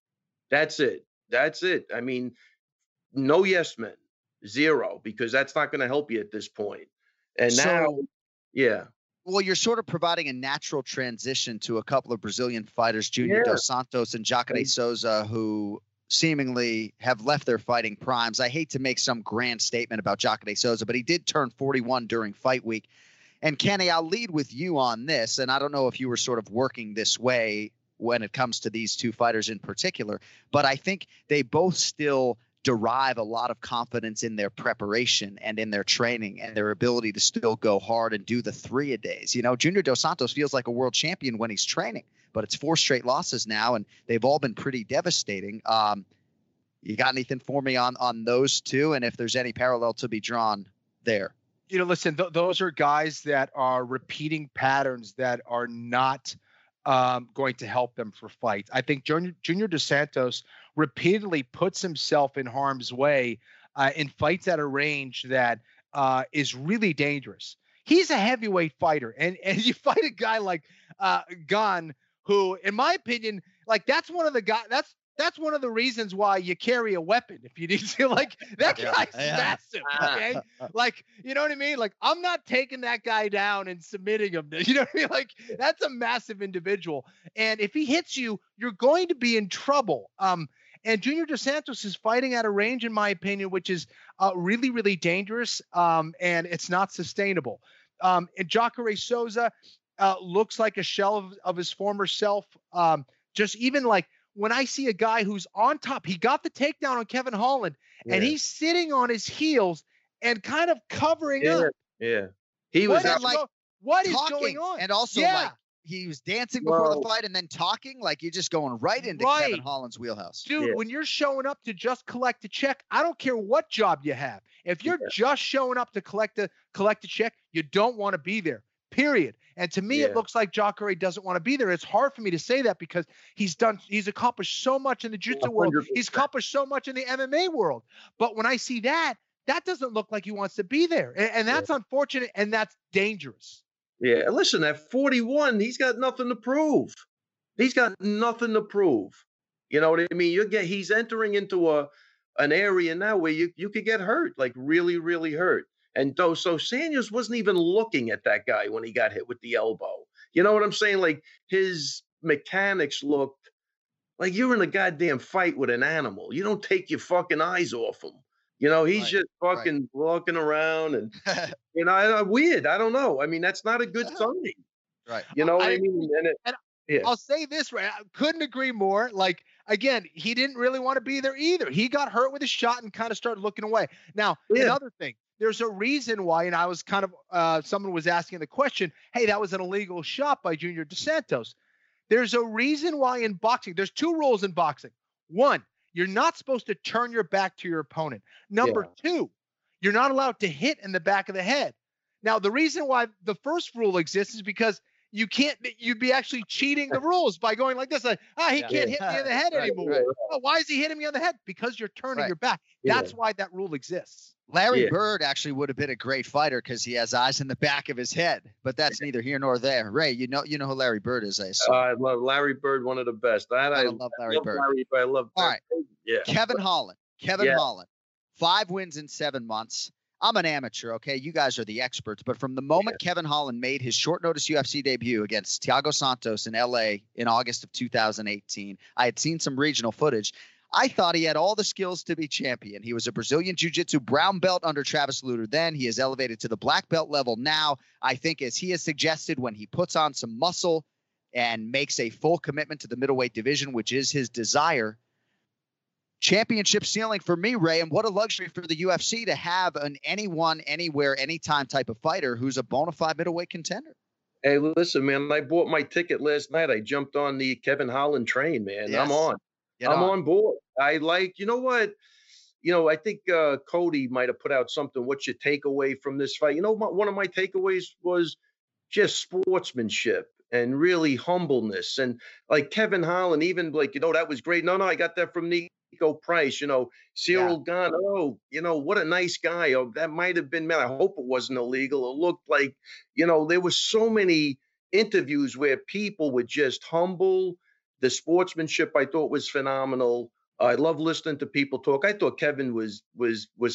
That's it. I mean, no yes men, zero, because that's not going to help you at this point. And so, now, yeah. Well, you're sort of providing a natural transition to a couple of Brazilian fighters, Junior Dos Santos and Jacare Souza, who seemingly have left their fighting primes. I hate to make some grand statement about Jacare Souza, but he did turn 41 during fight week. And Kenny, I'll lead with you on this. And I don't know if you were sort of working this way when it comes to these two fighters in particular. But I think they both still derive a lot of confidence in their preparation and in their training and their ability to still go hard and do the three-a-days. You know, Junior Dos Santos feels like a world champion when he's training, but it's 4 straight losses now, and they've all been pretty devastating. You got anything for me on those two, and if there's any parallel to be drawn there? You know, listen, those are guys that are repeating patterns that are not going to help them for fights. I think Junior Dos Santos repeatedly puts himself in harm's way in fights at a range that is really dangerous. He's a heavyweight fighter, and you fight a guy like Gunn, who, in my opinion, like that's one of the reasons why you carry a weapon if you need to. Like, that guy's massive, okay? Like, you know what I mean? Like, I'm not taking that guy down and submitting him. You know what I mean? Like, that's a massive individual. And if he hits you, you're going to be in trouble. And Junior Dos Santos is fighting at a range, in my opinion, which is really, really dangerous, and it's not sustainable. And Jacare Souza looks like a shell of his former self. Just even like, when I see a guy who's on top, he got the takedown on Kevin Holland, and he's sitting on his heels and kind of covering up. Yeah. He was like, what is going on? And also like, he was dancing before the fight and then talking, like, you're just going right into Kevin Holland's wheelhouse. Dude, when you're showing up to just collect a check, I don't care what job you have. If you're just showing up to collect a check, you don't want to be there, period. And to me, it looks like Jacare doesn't want to be there. It's hard for me to say that because he's accomplished so much in the jiu-jitsu world. He's accomplished so much in the MMA world. But when I see that, that doesn't look like he wants to be there. And that's unfortunate, and that's dangerous. Yeah, listen, at 41, he's got nothing to prove. He's got nothing to prove. You know what I mean? He's entering into an area now where you could get hurt, like really, really hurt. And so Sanders wasn't even looking at that guy when he got hit with the elbow. You know what I'm saying? Like, his mechanics looked like, you're in a goddamn fight with an animal. You don't take your fucking eyes off him. You know, he's just fucking walking around and, you know, weird. I don't know. I mean, that's not a good sign. Right. You know what I mean? I'll say this, right? I couldn't agree more. Like, again, he didn't really want to be there either. He got hurt with a shot and kind of started looking away. Now, another thing. There's a reason why, and I was kind of, someone was asking the question, hey, that was an illegal shot by Junior Dos Santos. There's a reason why in boxing, there's 2 rules in boxing. 1, you're not supposed to turn your back to your opponent. Number 2, you're not allowed to hit in the back of the head. Now, the reason why the first rule exists is because you can't, you'd be actually cheating the rules by going like this. Like, he can't hit me in the head anymore. Right. Oh, why is he hitting me on the head? Because you're turning your back. That's why that rule exists. Larry Bird actually would have been a great fighter because he has eyes in the back of his head, but that's neither here nor there. Ray, you know who Larry Bird is, I assume. I love Larry Bird, one of the best. I love Larry Bird. I love Larry Bird. Kevin Holland, 5 wins in 7 months. I'm an amateur, okay? You guys are the experts, but from the moment Kevin Holland made his short-notice UFC debut against Thiago Santos in L.A. in August of 2018, I had seen some regional footage. I thought he had all the skills to be champion. He was a Brazilian jiu-jitsu brown belt under Travis Lutter then. He is elevated to the black belt level now. I think, as he has suggested, when he puts on some muscle and makes a full commitment to the middleweight division, which is his desire, championship ceiling for me, Ray, and what a luxury for the UFC to have an anyone, anywhere, anytime type of fighter who's a bona fide middleweight contender. Hey, listen, man, I bought my ticket last night. I jumped on the Kevin Holland train, man. Yes. I'm on board. I like, you know what? You know, I think Cody might have put out something. What's your takeaway from this fight? You know, one of my takeaways was just sportsmanship and really humbleness. And like Kevin Holland, even like, you know, that was great. No, I got that from Nico Price. You know, Cyril Gane. Oh, you know, what a nice guy. Oh, that might have been, man, I hope it wasn't illegal. It looked like, you know, there were so many interviews where people were just humble. The sportsmanship, I thought, was phenomenal. I love listening to people talk. I thought Kevin was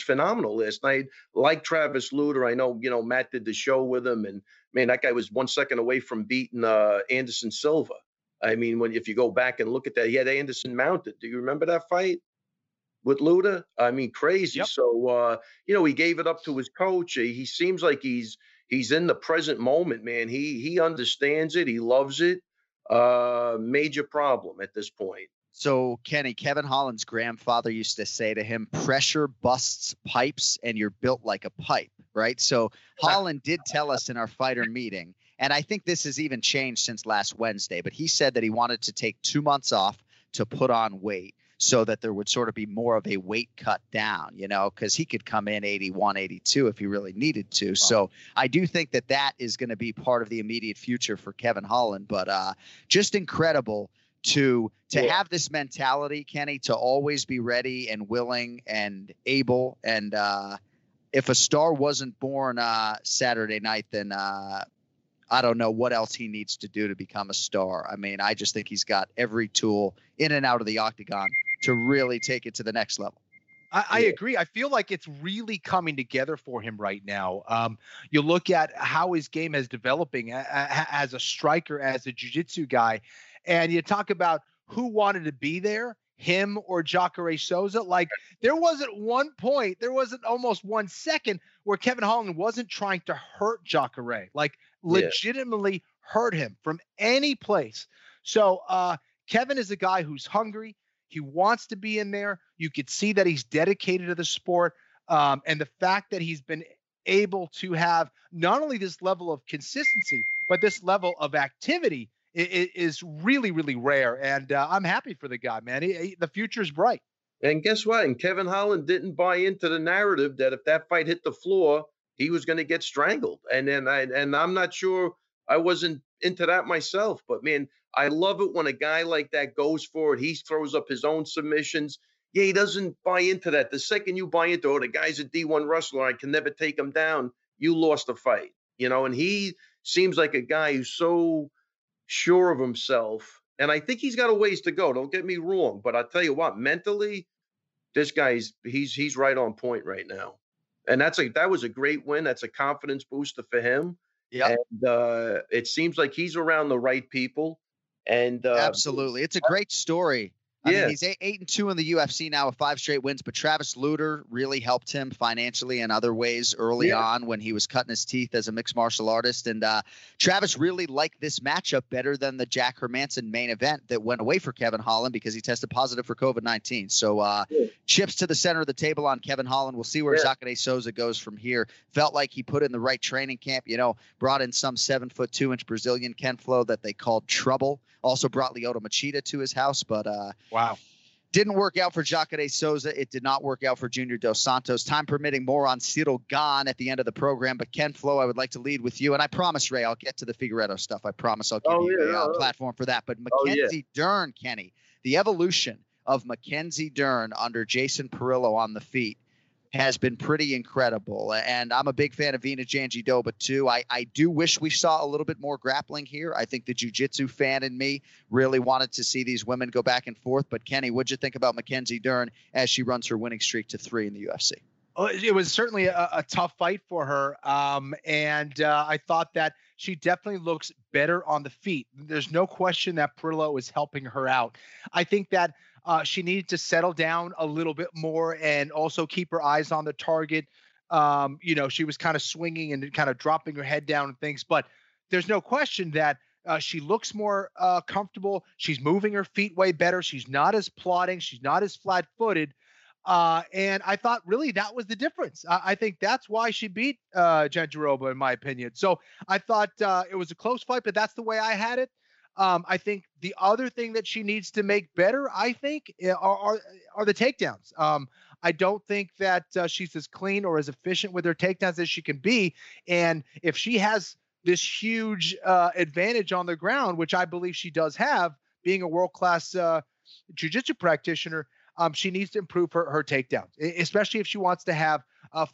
phenomenal last night. Like Travis Lutter, I know, you know, Matt did the show with him, and man, that guy was 1 second away from beating Anderson Silva. I mean, if you go back and look at that, he had Anderson mounted. Do you remember that fight with Lutter? I mean, crazy. Yep. So you know, he gave it up to his coach. He seems like he's in the present moment, man. He understands it. He loves it. major problem at this point. So, Kenny, Kevin Holland's grandfather used to say to him, pressure busts pipes and you're built like a pipe, right? So Holland did tell us in our fighter meeting, and I think this has even changed since last Wednesday, but he said that he wanted to take 2 months off to put on weight so that there would sort of be more of a weight cut down, you know, because he could come in 81, 82 if he really needed to. Wow. So I do think that that is going to be part of the immediate future for Kevin Holland, but just incredible to have this mentality, Kenny, to always be ready and willing and able. And if a star wasn't born Saturday night, then I don't know what else he needs to do to become a star. I mean, I just think he's got every tool in and out of the octagon to really take it to the next level. I agree. I feel like it's really coming together for him right now. You look at how his game is developing as a striker, as a jiu-jitsu guy, and you talk about who wanted to be there, him or Jacare Souza. Like, there wasn't one point, there wasn't almost 1 second where Kevin Holland wasn't trying to hurt Jacare, like legitimately hurt him from any place. So Kevin is a guy who's hungry. He wants to be in there. You could see that he's dedicated to the sport. And the fact that he's been able to have not only this level of consistency, but this level of activity is really, really rare. And I'm happy for the guy, man. The future is bright. And guess what? And Kevin Holland didn't buy into the narrative that if that fight hit the floor, he was going to get strangled. And I'm not sure, I wasn't into that myself, but man, I love it when a guy like that goes for it. He throws up his own submissions. Yeah, he doesn't buy into that. The second you buy into, oh, the guy's a D1 wrestler, I can never take him down, you lost the fight. You know, and he seems like a guy who's so sure of himself. And I think he's got a ways to go, don't get me wrong. But I'll tell you what, mentally, this guy's he's right on point right now. And that was a great win. That's a confidence booster for him. Yeah. And it seems like he's around the right people. And absolutely. It's a great story. I mean, he's 8-2 in the UFC now with 5 straight wins, but Travis Lutter really helped him financially and other ways early on when he was cutting his teeth as a mixed martial artist. And Travis really liked this matchup better than the Jack Hermanson main event that went away for Kevin Holland because he tested positive for COVID-19. So chips to the center of the table on Kevin Holland. We'll see where Jacare Souza goes from here. Felt like he put in the right training camp, you know, brought in some 7'2" Brazilian Ken Flo that they called Trouble. Also brought Lyoto Machida to his house, but wow. Didn't work out for Jacare Souza. It did not work out for Junior Dos Santos. Time permitting, more on Cyril Gane at the end of the program. But Ken Flo, I would like to lead with you. And I promise, Ray, I'll get to the Figueiredo stuff. I promise I'll give you a platform for that. But Mackenzie Dern, Kenny, the evolution of Mackenzie Dern under Jason Perillo on the feet has been pretty incredible. And I'm a big fan of Vina Janjidoba too. I do wish we saw a little bit more grappling here. I think the jiu-jitsu fan in me really wanted to see these women go back and forth. But Kenny, what'd you think about Mackenzie Dern as she runs her winning streak to 3 in the UFC? Oh, it was certainly a tough fight for her. And I thought that she definitely looks better on the feet. There's no question that Perillo is helping her out. I think that she needed to settle down a little bit more and also keep her eyes on the target. You know, she was kind of swinging and kind of dropping her head down and things, but there's no question that she looks more comfortable. She's moving her feet way better. She's not as plodding. She's not as flat footed. And I thought really that was the difference. I think that's why she beat Janjiroba, in my opinion. So I thought it was a close fight, but that's the way I had it. I think the other thing that she needs to make better, I think, are the takedowns. I don't think that she's as clean or as efficient with her takedowns as she can be. And if she has this huge advantage on the ground, which I believe she does have, being a world-class jiu-jitsu practitioner, she needs to improve her takedowns, especially if she wants to have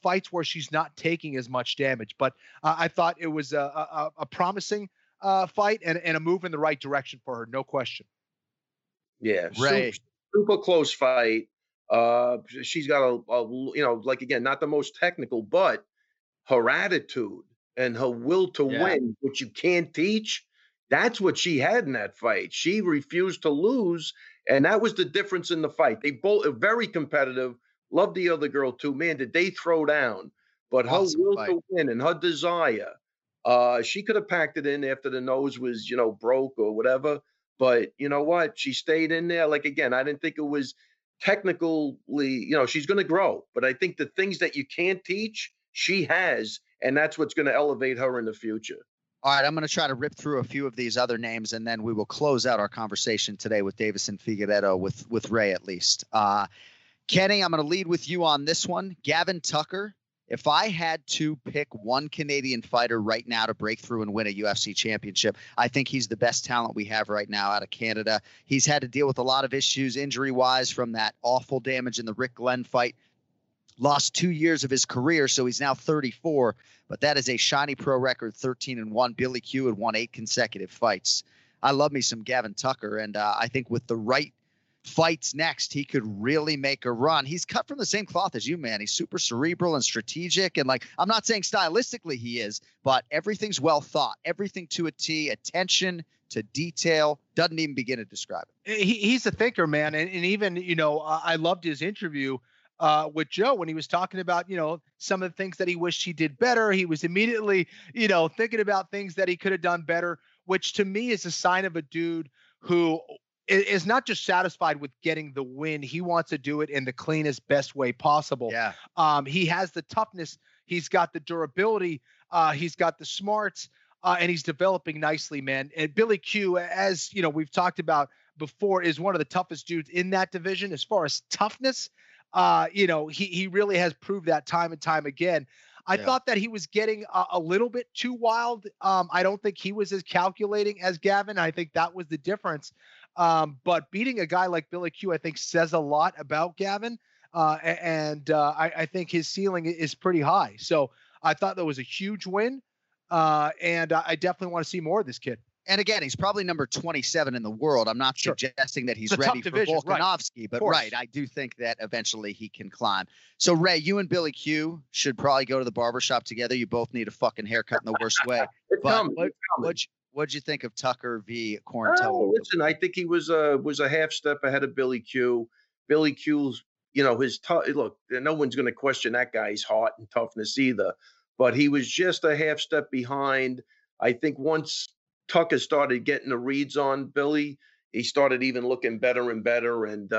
fights where she's not taking as much damage. But I thought it was a promising fight and a move in the right direction for her, no question. Yeah, right. Super close fight. She's got again, not the most technical, but her attitude and her will to win, which you can't teach. That's what she had in that fight. She refused to lose, and that was the difference in the fight. They both are very competitive. Love the other girl too, man. Did they throw down? But her will to win and her desire. She could have packed it in after the nose was, you know, broke or whatever. But you know what? She stayed in there. Like, again, I didn't think it was technically, you know, she's going to grow. But I think the things that you can't teach, she has. And that's what's going to elevate her in the future. All right, I'm going to try to rip through a few of these other names, and then we will close out our conversation today with Deiveson Figueiredo, with Ray at least. Kenny, I'm going to lead with you on this one. Gavin Tucker, if I had to pick one Canadian fighter right now to break through and win a UFC championship, I think he's the best talent we have right now out of Canada. He's had to deal with a lot of issues injury-wise from that awful damage in the Rick Glenn fight. Lost 2 years of his career, so he's now 34, but that is a shiny pro record, 13-1. Billy Q had won 8 consecutive fights. I love me some Gavin Tucker, and I think with the right fights next, he could really make a run. He's cut from the same cloth as you, man. He's super cerebral and strategic, and like, I'm not saying stylistically he is, but everything's well thought. Everything to a T, attention to detail, doesn't even begin to describe it. He's a thinker, man, and even, you know, I loved his interview with Joe when he was talking about, you know, some of the things that he wished he did better. He was immediately, you know, thinking about things that he could have done better, which to me is a sign of a dude who is not just satisfied with getting the win. He wants to do it in the cleanest, best way possible. Yeah. He has the toughness. He's got the durability. He's got the smarts, and he's developing nicely, man. And Billy Q, as you know, we've talked about before, is one of the toughest dudes in that division as far as toughness. You know, he really has proved that time and time again. I thought that he was getting a little bit too wild. I don't think he was as calculating as Gavin. I think that was the difference. But beating a guy like Billy Q, I think, says a lot about Gavin. I think his ceiling is pretty high. So I thought that was a huge win. And I definitely want to see more of this kid. And again, he's probably number 27 in the world. I'm not suggesting that he's ready for Volkanovski, but I do think that eventually he can climb. So, Ray, you and Billy Q should probably go to the barbershop together. You both need a fucking haircut in the worst way. What'd you think of Tucker v. Quarantillo? Oh, listen, I think he was a half step ahead of Billy Q. Billy Q's, you know, look, no one's going to question that guy's heart and toughness either, but he was just a half step behind. I think once Tucker started getting the reads on Billy, he started even looking better and better. And,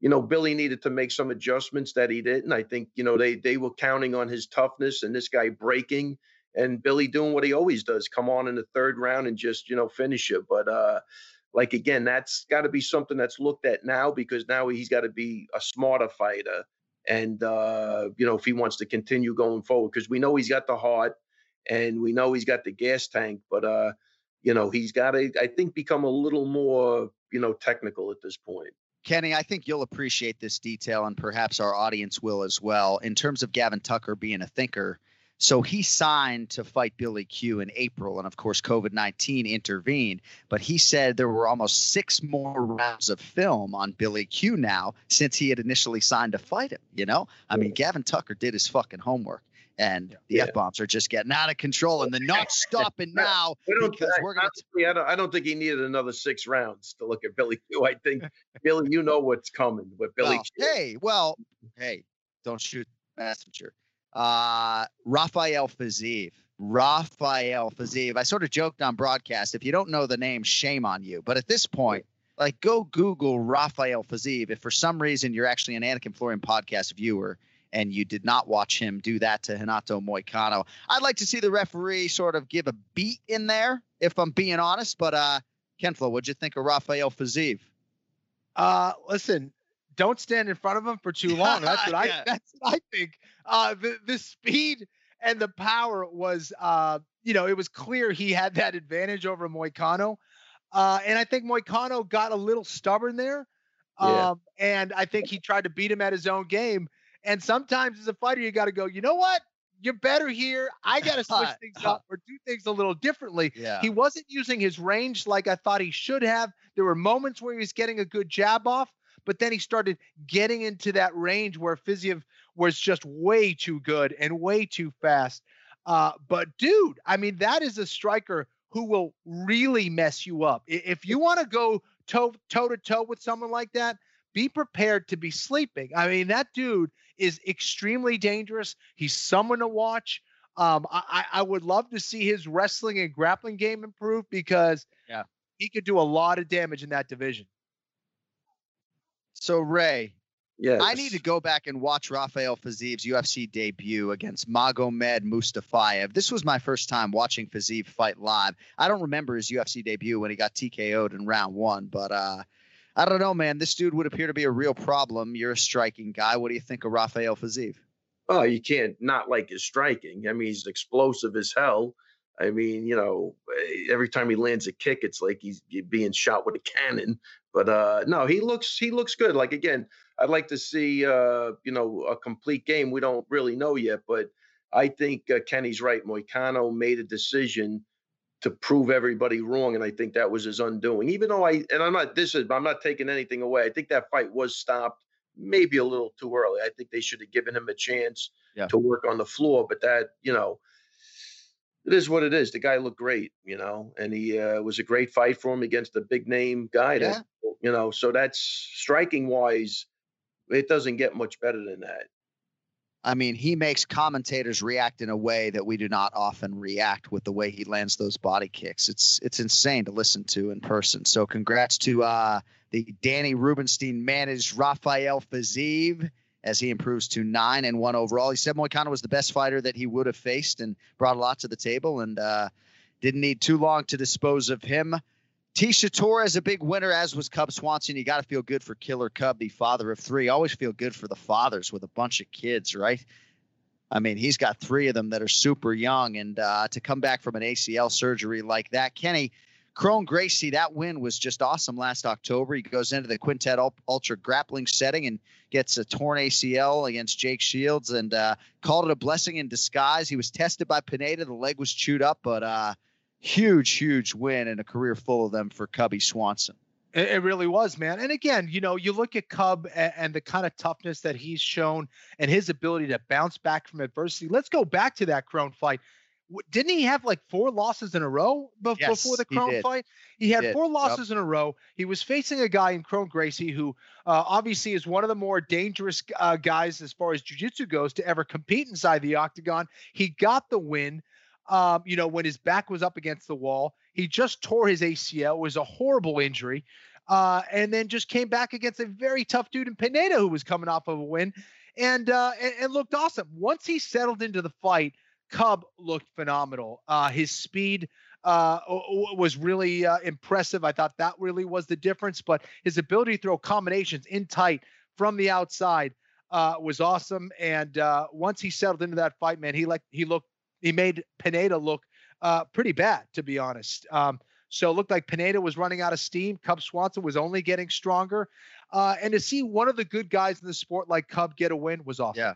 you know, Billy needed to make some adjustments that he didn't. I think, you know, they were counting on his toughness and this guy breaking and Billy doing what he always does, come on in the third round and just, you know, finish it. But like, again, that's got to be something that's looked at now, because now he's got to be a smarter fighter. And, you know, if he wants to continue going forward, because we know he's got the heart. And we know he's got the gas tank, but, you know, he's got to, I think, become a little more, you know, technical at this point. Kenny, I think you'll appreciate this detail, and perhaps our audience will as well, in terms of Gavin Tucker being a thinker. So he signed to fight Billy Q in April, and of course, COVID-19 intervened. But he said there were almost 6 more rounds of film on Billy Q now since he had initially signed to fight him, you know? I mean, Gavin Tucker did his fucking homework. And the F-bombs are just getting out of control, and they're not stopping now. I don't think he needed another 6 rounds to look at Billy Q. I think, Billy, you know what's coming with Billy Q. Hey, don't shoot the messenger. Rafael Fiziev. I sort of joked on broadcast, if you don't know the name, shame on you. But at this point, like, go Google Rafael Fiziev. If for some reason you're actually an Anakin Florian podcast viewer, and you did not watch him do that to Hinato Moicano. I'd like to see the referee sort of give a beat in there, if I'm being honest. But, Kenflo, what'd you think of Rafael Fiziev? Listen, don't stand in front of him for too long. That's what I think. The speed and the power was, you know, it was clear he had that advantage over Moicano. And I think Moicano got a little stubborn there. And I think he tried to beat him at his own game. And sometimes as a fighter, you got to go, you know what? You're better here. I got to switch things up or do things a little differently. Yeah. He wasn't using his range like I thought he should have. There were moments where he was getting a good jab off, but then he started getting into that range where Fiziev was just way too good and way too fast. But, dude, I mean, that is a striker who will really mess you up. If you want to go toe-to-toe with someone like that, be prepared to be sleeping. I mean, that dude is extremely dangerous. He's someone to watch. I would love to see his wrestling and grappling game improve, because he could do a lot of damage in that division. So, Ray, I need to go back and watch Rafael Fiziev's UFC debut against Magomed Mustafayev. This was my first time watching Fiziev fight live. I don't remember his UFC debut when he got TKO'd in round one, but I don't know, man. This dude would appear to be a real problem. You're a striking guy. What do you think of Rafael Fiziev? Oh, you can't not like his striking. I mean, he's explosive as hell. I mean, you know, every time he lands a kick, it's like he's being shot with a cannon. But no, he looks good. Like, again, I'd like to see, you know, a complete game. We don't really know yet, but I think Kenny's right. Moicano made a decision to prove everybody wrong, and I think that was his undoing. Even though I'm not taking anything away. I think that fight was stopped maybe a little too early. I think they should have given him a chance to work on the floor, but that, you know, it is what it is. The guy looked great, you know, and he was a great fight for him against a big name guy. That, you know, so that's striking wise, it doesn't get much better than that. I mean, he makes commentators react in a way that we do not often react, with the way he lands those body kicks. It's insane to listen to in person. So congrats to the Danny Rubenstein managed Rafael Fiziev, as he improves to 9-1 overall. He said Moicano was the best fighter that he would have faced and brought a lot to the table, and didn't need too long to dispose of him. Tisha Torres, a big winner, as was Cub Swanson. You got to feel good for Killer Cub, the father of three. Always feel good for the fathers with a bunch of kids, right? I mean, he's got three of them that are super young, and to come back from an ACL surgery like that. Kenny, Kron Gracie, that win was just awesome last October. He goes into the Quintet Ultra grappling setting and gets a torn ACL against Jake Shields, and called it a blessing in disguise. He was tested by Pineda. The leg was chewed up, but huge win, and a career full of them for Cubby Swanson. It really was, man. And again, you know, you look at Cub and the kind of toughness that he's shown and his ability to bounce back from adversity. Let's go back to that Kron fight. Didn't he have like 4 losses in a row before the Kron fight? He had 4 losses in a row. He was facing a guy in Kron Gracie who obviously is one of the more dangerous guys as far as jiu-jitsu goes to ever compete inside the octagon. He got the win, you know, when his back was up against the wall. He just tore his ACL. It was a horrible injury. And then just came back against a very tough dude in Pineda who was coming off of a win and looked awesome. Once he settled into the fight, Cub looked phenomenal. His speed was really impressive. I thought that really was the difference, but his ability to throw combinations in tight from the outside was awesome. And once he settled into that fight, man, he made Pineda look pretty bad, to be honest. So it looked like Pineda was running out of steam. Cub Swanson was only getting stronger. And to see one of the good guys in the sport like Cub get a win was awesome. Yeah.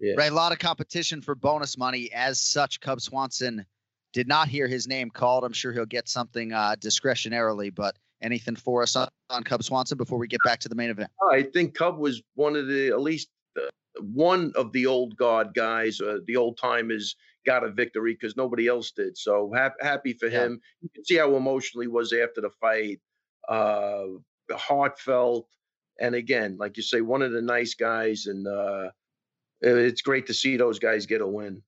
Yeah. Right, a lot of competition for bonus money. As such, Cub Swanson did not hear his name called. I'm sure he'll get something discretionarily, but anything for us on Cub Swanson before we get back to the main event? I think Cub was one of the, at least one of the old guard guys, the old timers got a victory because nobody else did. So happy for him. You can see how emotional he was after the fight, heartfelt. And again, like you say, one of the nice guys, and it's great to see those guys get a win.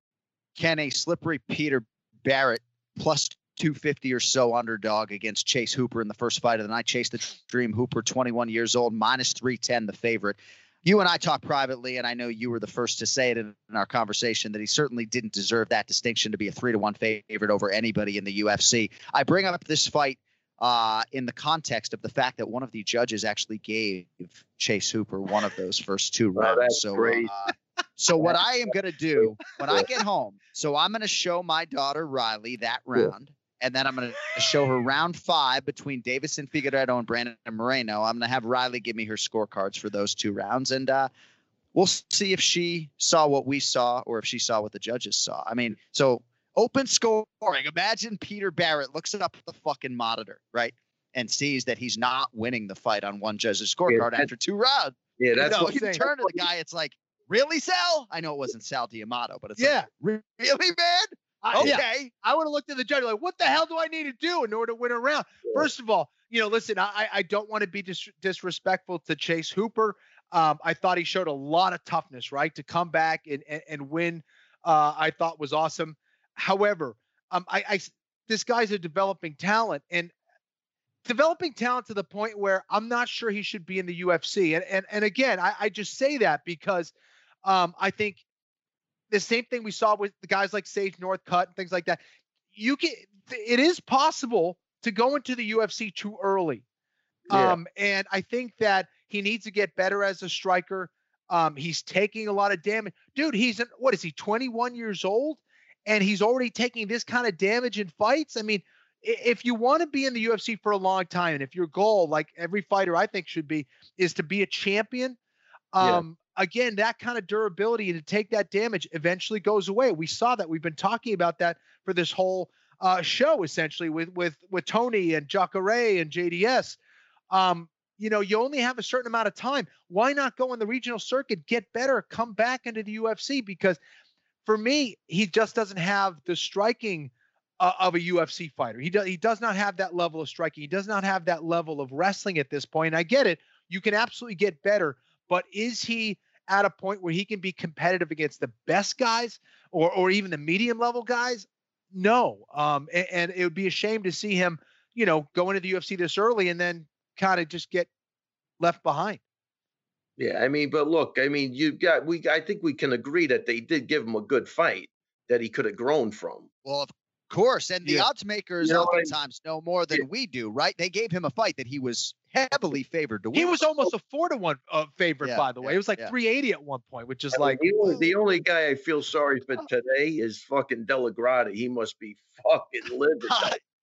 Kenny, slippery Peter Barrett, plus 250 or so underdog against Chase Hooper in the first fight of the night. Chase the Dream Hooper, 21 years old, minus 310, the favorite. You and I talked privately, and I know you were the first to say it in our conversation, that he certainly didn't deserve that distinction to be a 3-1 favorite over anybody in the UFC. I bring up this fight in the context of the fact that one of the judges actually gave Chase Hooper one of those first 2 rounds. Oh, that's great. So what I am going to do when I get home, so I'm going to show my daughter Riley that round, and then I'm going to show her round 5 between Deiveson Figueiredo and Brandon Moreno. I'm going to have Riley give me her scorecards for those 2 rounds, and we'll see if she saw what we saw or if she saw what the judges saw. I mean, so open scoring. Imagine Peter Barrett looks up at the fucking monitor, right, and sees that he's not winning the fight on one judge's scorecard after 2 rounds. Yeah, that's what you turn to the guy. It's like, really, Sal? I know it wasn't Sal Diamato, but it's like, really, man? Okay. I would have looked at the judge like, what the hell do I need to do in order to win a round? Yeah. First of all, you know, listen, I don't want to be disrespectful to Chase Hooper. I thought he showed a lot of toughness, right, to come back and win I thought was awesome. However, this guy's a developing talent, and developing talent to the point where I'm not sure he should be in the UFC. And again, I just say that because I think the same thing we saw with the guys like Sage Northcutt and things like that. It is possible to go into the UFC too early. Yeah. And I think that he needs to get better as a striker. He's taking a lot of damage, dude. He's what is he, 21 years old, and he's already taking this kind of damage in fights. I mean, if you want to be in the UFC for a long time, and if your goal, like every fighter I think should be, is to be a champion, again, that kind of durability to take that damage eventually goes away. We saw that. We've been talking about that for this whole show, essentially, with Tony and Jacare and JDS. You only have a certain amount of time. Why not go in the regional circuit, get better, come back into the UFC? Because for me, he just doesn't have the striking of a UFC fighter. He does not have that level of striking. He does not have that level of wrestling at this point. And I get it. You can absolutely get better, but is he at a point where he can be competitive against the best guys or even the medium level guys? No. And it would be a shame to see him, go into the UFC this early and then kind of just get left behind. Yeah. I think we can agree that they did give him a good fight that he could have grown from. Well, of course. And the odds makers oftentimes know more than we do, right? They gave him a fight that he was heavily favored to win. He was almost a 4-1 favorite, by the way. It was like 380 at one point, which is the only guy I feel sorry for today is fucking De La Grada. He must be fucking livid.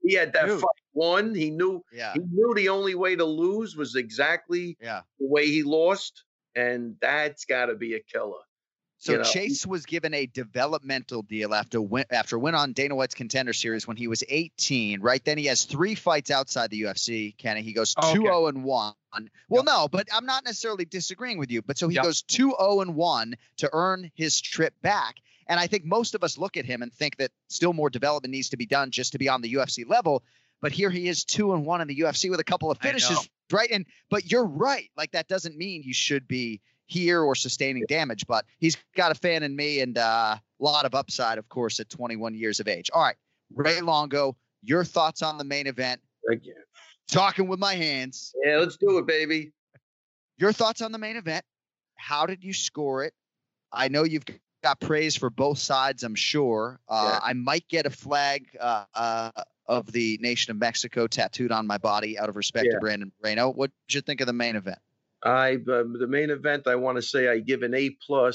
He had that fight won. He knew the only way to lose was exactly the way he lost, and that's got to be a killer. So Chase was given a developmental deal after a win on Dana White's Contender Series when he was 18. Right then, he has 3 fights outside the UFC. Kenny, he goes 2-0-1. Well, no, but I'm not necessarily disagreeing with you. But so he goes 2-0-1 to earn his trip back. And I think most of us look at him and think that still more development needs to be done just to be on the UFC level. But here he is 2-1 in the UFC with a couple of finishes, right? But you're right. Like, that doesn't mean you should be here or sustaining damage. But he's got a fan in me and a lot of upside, of course, at 21 years of age. All right, Ray Longo, your thoughts on the main event? Thank you. Talking with my hands. Yeah, let's do it, baby. Your thoughts on the main event. How did you score it? I know you've got praise for both sides, I'm sure. I might get a flag of the Nation of Mexico tattooed on my body out of respect to Brandon Moreno. What did you think of the main event? The main event, I want to say I give an A+ to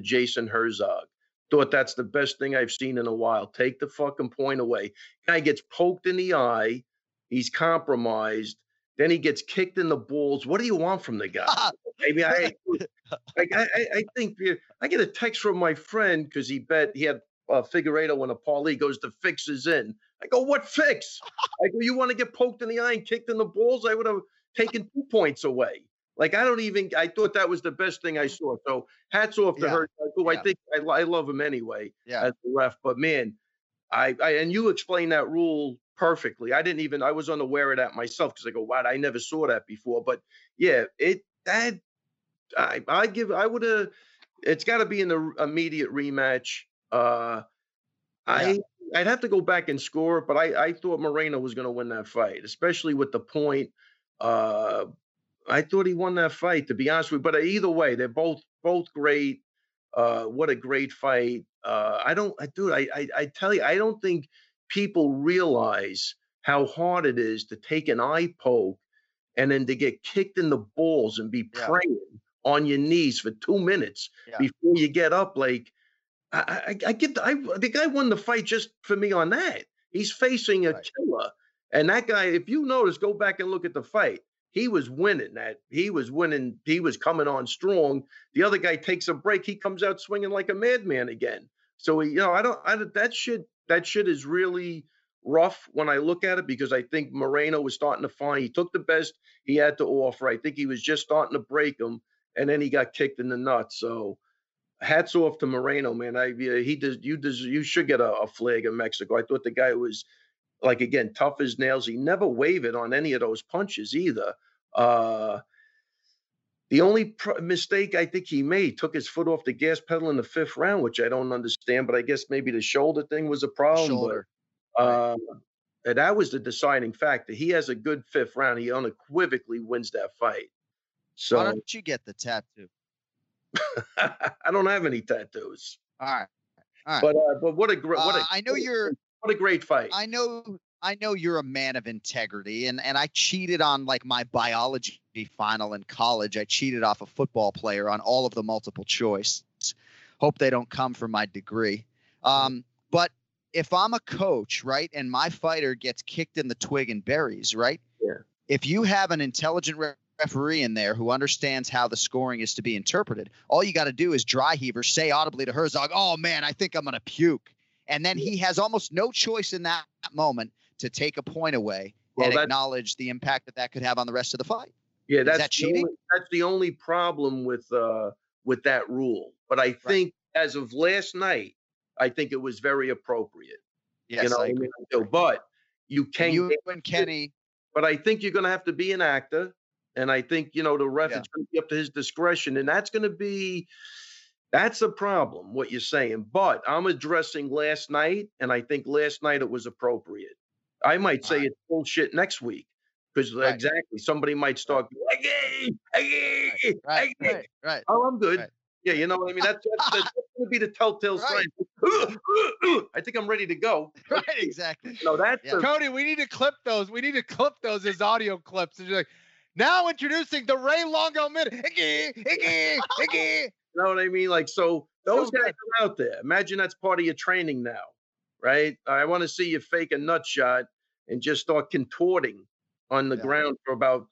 Jason Herzog. Thought that's the best thing I've seen in a while. Take the fucking point away. Guy gets poked in the eye. He's compromised. Then he gets kicked in the balls. What do you want from the guy? I mean, I think I get a text from my friend because he had Figueiredo in a parlay. Goes, the fix is in. I go, what fix? I go, you want to get poked in the eye and kicked in the balls? I would have taken 2 points away. Like, I thought that was the best thing I saw. So hats off to her, who I think I love him anyway as the ref. But man, I and you explained that rule perfectly. I was unaware of that myself because I go, wow, I never saw that before. But yeah, it's got to be in the immediate rematch. I'd have to go back and score, but I thought Moreno was going to win that fight, especially with the point. I thought he won that fight, to be honest with you. But either way, they're both great. What a great fight! I tell you, I don't think people realize how hard it is to take an eye poke and then to get kicked in the balls and be praying on your knees for 2 minutes before you get up. Like, the guy won the fight just for me on that. He's facing a killer, and that guy, if you notice, go back and look at the fight. He was winning that. He was winning. He was coming on strong. The other guy takes a break. He comes out swinging like a madman again. So, that shit is really rough when I look at it, because I think Moreno was starting to find. He took the best he had to offer. I think he was just starting to break him, and then he got kicked in the nuts. So hats off to Moreno, man. You should get a flag in Mexico. I thought the guy was, like, again, tough as nails. He never wavered on any of those punches either. The only mistake I think he made, took his foot off the gas pedal in the fifth round, which I don't understand, but I guess maybe the shoulder thing was a problem. Shoulder. And that was the deciding factor. He has a good fifth round. He unequivocally wins that fight. So why don't you get the tattoo? I don't have any tattoos. All right. All right. But what a great fight. I know you're a man of integrity, and I cheated on like my biology final in college. I cheated off a football player on all of the multiple choice. Hope they don't come for my degree. But if I'm a coach, right, and my fighter gets kicked in the twig and buries, right? Yeah. If you have an intelligent referee in there who understands how the scoring is to be interpreted, all you got to do is dry heaver, say audibly to Herzog, "Oh man, I think I'm going to puke." And then he has almost no choice in that moment to take a point away and acknowledge the impact that could have on the rest of the fight. Yeah, that's cheating. That's the only problem with that rule. But I think as of last night, I think it was very appropriate. Yes, you know I agree. I mean? But you can Kenny. But I think you're going to have to be an actor, and I think the ref is going to be up to his discretion, and that's going to be. That's a problem, what you're saying. But I'm addressing last night, and I think last night it was appropriate. I might say it's bullshit next week because exactly somebody might start. Right. Oh, I'm good. Right. Yeah, you know what I mean. That's going to be the telltale sign. I think I'm ready to go. Right, exactly. No, that's Cody. We need to clip those. We need to clip those as audio clips. And you're like, now introducing the Ray Longo minute. You know what I mean? Like, so those guys are out there. Imagine that's part of your training now, right? I want to see you fake a nut shot and just start contorting on the ground for about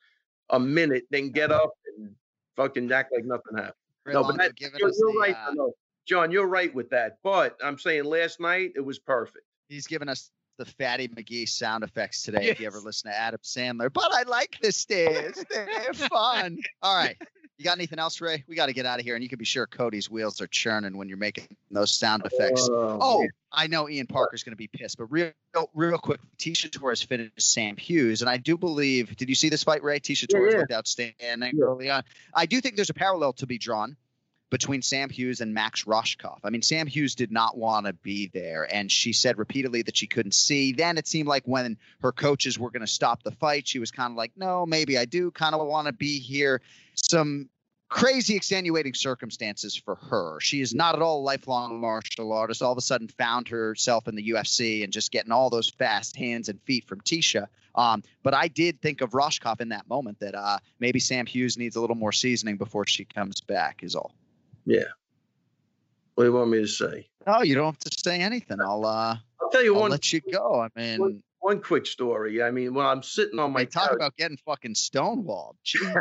a minute, then get up and fucking act like nothing happened. No, but that, you're right. No, John, you're right with that. But I'm saying last night it was perfect. He's giving us the Fatty McGee sound effects today. Yes. If you ever listen to Adam Sandler, but I like the stairs. They're fun. All right. You got anything else, Ray? We got to get out of here, and you can be sure Cody's wheels are churning when you're making those sound effects. Oh, I know Ian Parker's going to be pissed, but real quick, Tisha Torres finished Sam Hughes, and I do believe – did you see this fight, Ray? Tisha Torres looked outstanding early on. I do think there's a parallel to be drawn between Sam Hughes and Max Roshkoff. I mean, Sam Hughes did not want to be there, and she said repeatedly that she couldn't see. Then it seemed like when her coaches were going to stop the fight, she was kind of like, no, maybe I do kind of want to be here. Some crazy extenuating circumstances for her. She is not at all a lifelong martial artist. All of a sudden found herself in the UFC and just getting all those fast hands and feet from Tisha. But I did think of Roshkoff in that moment that maybe Sam Hughes needs a little more seasoning before she comes back is all. Yeah. What do you want me to say? Oh, you don't have to say anything. I'll tell you I'll let you go. I mean, one quick story. I mean, when I'm sitting on my couch, talk about getting fucking stonewalled. Jesus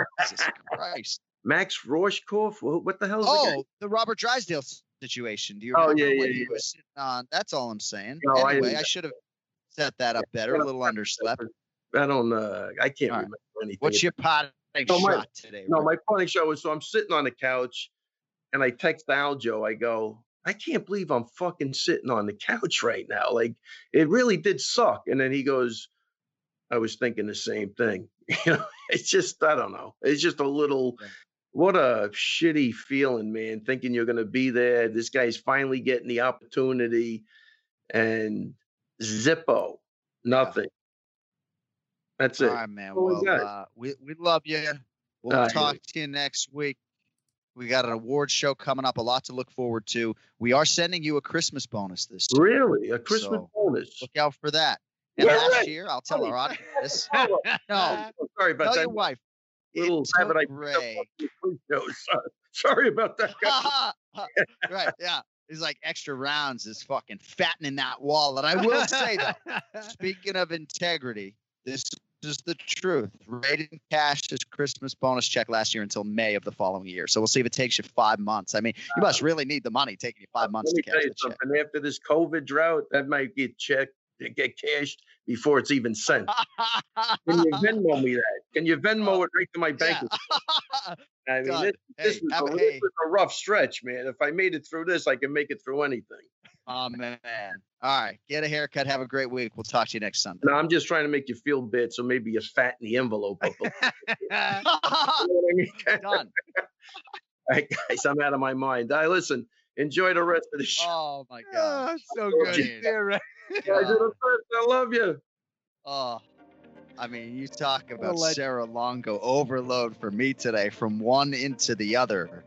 Christ. Max Roshkoff? What the hell is that? Oh, the Robert Drysdale situation. Do you remember when he was sitting on? That's all I'm saying. No, anyway, I should have set that up better. A little underslept. I can't remember anything. What's your potting shot today? No, my potting shot was, so I'm sitting on the couch. And I text Aljo, I go, I can't believe I'm fucking sitting on the couch right now. Like, it really did suck. And then he goes, I was thinking the same thing. You know, it's just, I don't know. It's just a little, what a shitty feeling, man, thinking you're going to be there. This guy's finally getting the opportunity. And Zippo, nothing. That's it. All right, man. Well, we love you. We'll talk to you next week. We got an award show coming up, a lot to look forward to. We are sending you a Christmas bonus this year. Really? A Christmas bonus? Look out for that. And last year, I'll tell our audience this. No. Sorry about that. Tell your wife. Little habit I picked up on the show. Sorry about that. Right, yeah. It's like extra rounds is fucking fattening that wall. And I will say, though, speaking of integrity, this is the truth. Ray didn't cash his Christmas bonus check last year until May of the following year. So we'll see if it takes you 5 months. I mean, you must really need the money taking you 5 months to cash the check. After this COVID drought, that might get cashed before it's even sent. Can you Venmo me that? Can you Venmo it right to my bank account? I mean, this was a rough stretch, man. If I made it through this, I can make it through anything. Oh, man. All right. Get a haircut. Have a great week. We'll talk to you next Sunday. No, I'm just trying to make you feel bad, so maybe you fatten the envelope up a little. Done. All right, guys, I'm out of my mind. All right, listen, enjoy the rest of the show. Oh, my God. So good. Guys, you're the first. I love you. Oh, I mean, you talk about Sarah Longo overload for me today from one into the other.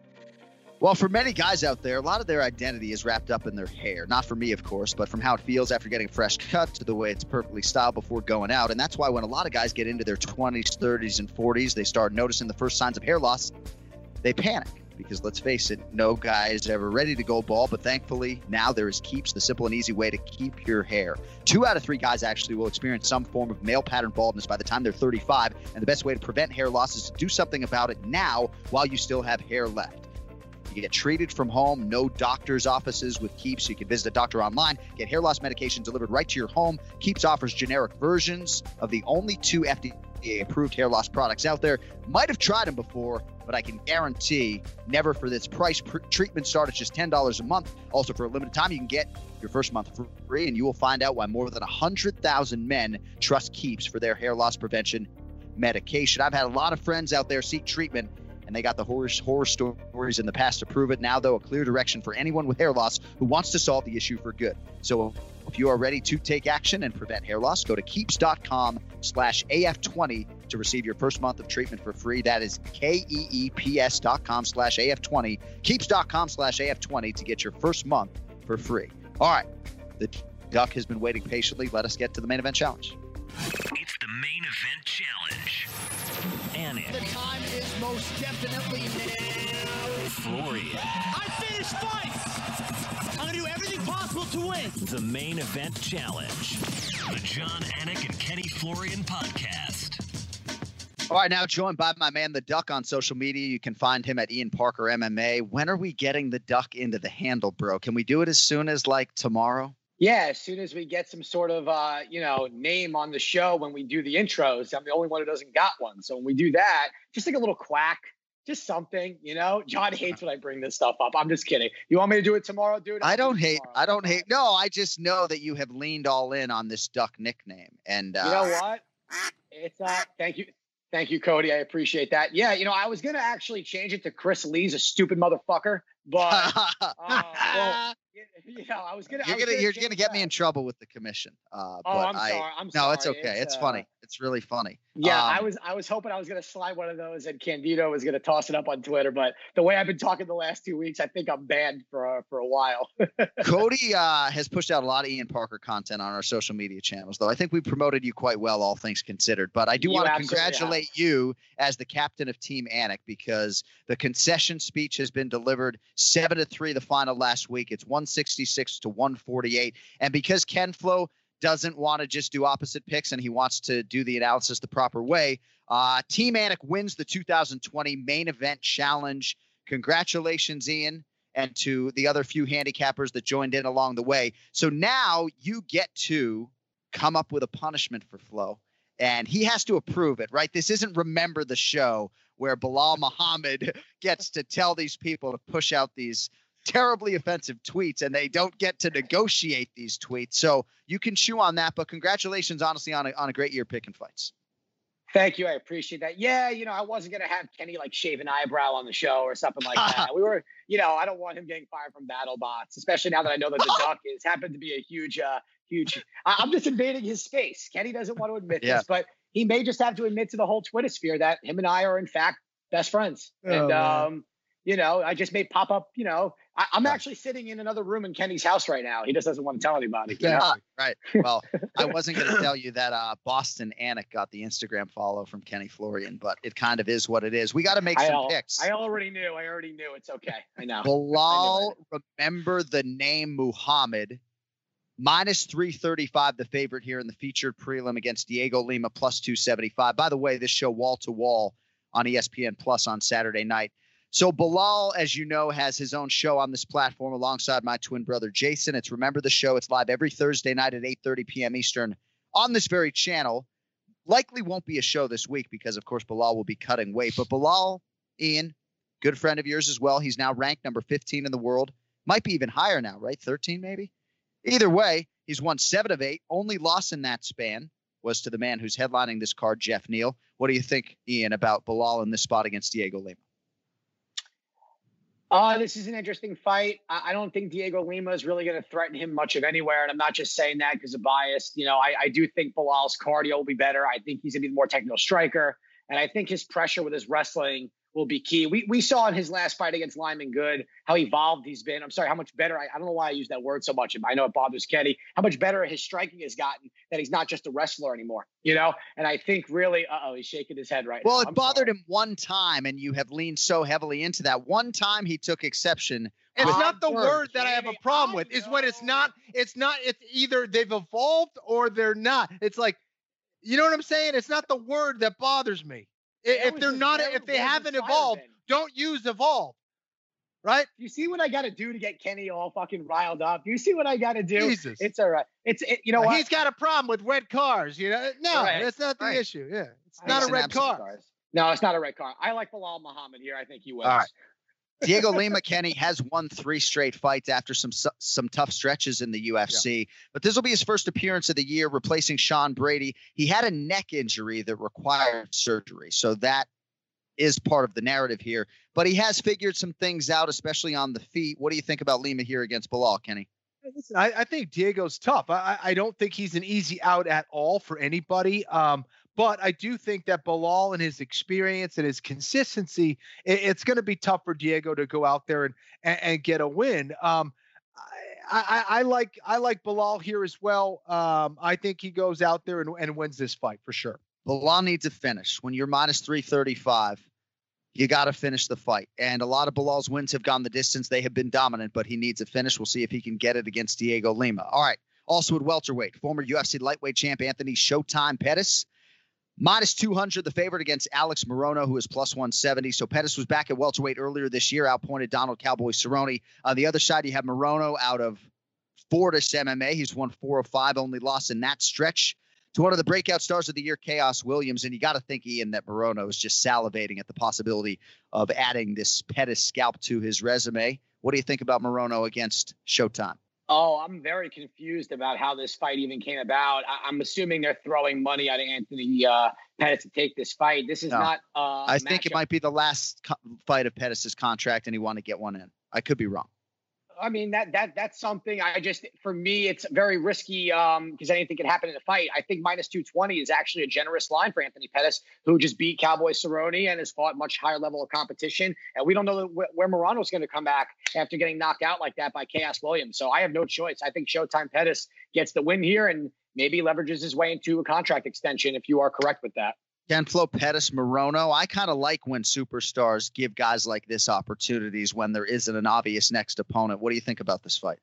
Well, for many guys out there, a lot of their identity is wrapped up in their hair. Not for me, of course, but from how it feels after getting a fresh cut to the way it's perfectly styled before going out. And that's why when a lot of guys get into their 20s, 30s, and 40s, they start noticing the first signs of hair loss. They panic because, let's face it, no guy is ever ready to go bald. But thankfully, now there is Keeps, the simple and easy way to keep your hair. 2 out of 3 guys actually will experience some form of male pattern baldness by the time they're 35. And the best way to prevent hair loss is to do something about it now while you still have hair left. You get treated from home, no doctor's offices with Keeps. You can visit a doctor online, get hair loss medication delivered right to your home. Keeps offers generic versions of the only 2 FDA-approved hair loss products out there. Might have tried them before, but I can guarantee never for this price. Treatment starts at just $10 a month. Also, for a limited time, you can get your first month free, and you will find out why more than 100,000 men trust Keeps for their hair loss prevention medication. I've had a lot of friends out there seek treatment, and they got the horror stories in the past to prove it. Now, though, a clear direction for anyone with hair loss who wants to solve the issue for good. So if you are ready to take action and prevent hair loss, go to keeps.com/AF20 to receive your first month of treatment for free. That is KEEPS.com/AF20, keeps.com/AF20 to get your first month for free. All right. The Duck has been waiting patiently. Let us get to the main event challenge. It's the main event challenge. Anik. The time is most definitely now. Florian. I finished fights. I'm going to do everything possible to win. The main event challenge. The John Anik and Kenny Florian podcast. All right, now joined by my man, The Duck, on social media. You can find him at Ian Parker MMA. When are we getting The Duck into the handle, bro? Can we do it as soon as, like, tomorrow? Yeah, as soon as we get some sort of, name on the show when we do the intros. I'm the only one who doesn't got one. So when we do that, just like a little quack, just something, you know. John hates when I bring this stuff up. I'm just kidding. You want me to do it tomorrow, dude? I don't hate. No, I just know that you have leaned all in on this Duck nickname. And you know what? It's thank you. Thank you, Cody. I appreciate that. Yeah, I was going to actually change it to Chris Lee's a stupid motherfucker, but well, I was going to. You're gonna get me in trouble with the commission. I'm sorry. No, it's okay. It's funny. It's really funny. Yeah, I was hoping I was going to slide one of those, and Candido was going to toss it up on Twitter. But the way I've been talking the last 2 weeks, I think I'm banned for a while. Cody has pushed out a lot of Ian Parker content on our social media channels, though I think we promoted you quite well, all things considered. But I do want to congratulate you as the captain of Team Anik, because the concession speech has been delivered 7-3 the final last week. It's 166-148, and because Ken Flo doesn't want to just do opposite picks and he wants to do the analysis the proper way, Team Anik wins the 2020 main event challenge. Congratulations, Ian, and to the other few handicappers that joined in along the way. So now you get to come up with a punishment for Flo, and he has to approve it, right? This isn't Remember the Show where Bilal Muhammad gets to tell these people to push out these terribly offensive tweets, and they don't get to negotiate these tweets. So you can chew on that, but congratulations, honestly, on a great year picking fights. Thank you. I appreciate that. Yeah. I wasn't going to have Kenny like shave an eyebrow on the show or something like that. We were, I don't want him getting fired from BattleBots, especially now that I know that The Duck is happened to be a huge, I'm just invading his space. Kenny doesn't want to admit this, but he may just have to admit to the whole Twitter sphere that him and I are in fact best friends. And, I just may pop up, I'm actually sitting in another room in Kenny's house right now. He just doesn't want to tell anybody. Yeah, right. Well, I wasn't going to tell you that Boston Anik got the Instagram follow from Kenny Florian, but it kind of is what it is. We got to make some picks. I already knew. It's okay. I know. Bilal, remember the name Muhammad, -335, the favorite here in the featured prelim against Diego Lima, +275. By the way, this show wall-to-wall on ESPN Plus on Saturday night. So Bilal, as you know, has his own show on this platform alongside my twin brother, Jason. It's Remember the Show. It's live every Thursday night at 8:30 p.m. Eastern on this very channel. Likely won't be a show this week because, of course, Bilal will be cutting weight. But Bilal, Ian, good friend of yours as well. He's now ranked number 15 in the world. Might be even higher now, right? 13 maybe? Either way, he's won 7 of 8. Only loss in that span was to the man who's headlining this card, Jeff Neal. What do you think, Ian, about Bilal in this spot against Diego Lima? This is an interesting fight. I don't think Diego Lima is really going to threaten him much of anywhere. And I'm not just saying that because of bias. You know, I do think Bilal's cardio will be better. I think he's going to be the more technical striker. And I think his pressure with his wrestling will be key. We saw in his last fight against Lyman Good how evolved he's been. I'm sorry, how much better. I don't know why I use that word so much. I know it bothers Kenny. How much better his striking has gotten, that he's not just a wrestler anymore, you know? And I think really, he's shaking his head right now. Well, it bothered him one time, and you have leaned so heavily into that. One time he took exception. It's not the word that I have a problem with. Is when it's either they've evolved or they're not. It's like, you know what I'm saying? It's not the word that bothers me. If they haven't evolved, don't use evolve. Right? You see what I got to do to get Kenny all fucking riled up? You see what I got to do? Jesus. It's all right. You know what? He's got a problem with red cars, you know? No, that's not the issue. Yeah. It's not a red car. No, it's not a red car. I like Bilal Muhammad here. I think he wins. All right. Diego Lima, Kenny, has won 3 straight fights after some tough stretches in the UFC. Yeah. But this will be his first appearance of the year, replacing Sean Brady. He had a neck injury that required surgery, so that is part of the narrative here. But he has figured some things out, especially on the feet. What do you think about Lima here against Bilal, Kenny? Listen, I think Diego's tough. I don't think he's an easy out at all for anybody. But I do think that Bilal and his experience and his consistency, it's going to be tough for Diego to go out there and get a win. I like Bilal here as well. I think he goes out there and wins this fight for sure. Bilal needs a finish. When you're minus 335, you got to finish the fight. And a lot of Bilal's wins have gone the distance. They have been dominant, but he needs a finish. We'll see if he can get it against Diego Lima. All right. Also at welterweight, former UFC lightweight champ Anthony Showtime Pettis. Minus 200, the favorite against Alex Morono, who is plus 170. So Pettis was back at welterweight earlier this year, outpointed Donald Cowboy Cerrone. On the other side, you have Morono out of Fortis MMA. He's won 4 of 5, only lost in that stretch to one of the breakout stars of the year, Chaos Williams. And you got to think, Ian, that Morono is just salivating at the possibility of adding this Pettis scalp to his resume. What do you think about Morono against Showtime? Oh, I'm very confused about how this fight even came about. I'm assuming they're throwing money at Anthony Pettis to take this fight. This is not I think it might be the last fight of Pettis' contract, and he wanted to get one in. I could be wrong. I mean, that's something for me, it's very risky because anything could happen in a fight. I think minus 220 is actually a generous line for Anthony Pettis, who just beat Cowboy Cerrone and has fought much higher level of competition. And we don't know where Morano's going to come back after getting knocked out like that by Chaos Williams. So I have no choice. I think Showtime Pettis gets the win here and maybe leverages his way into a contract extension if you are correct with that. Kenflo, Pettis, Morono. I kind of like when superstars give guys like this opportunities when there isn't an obvious next opponent. What do you think about this fight?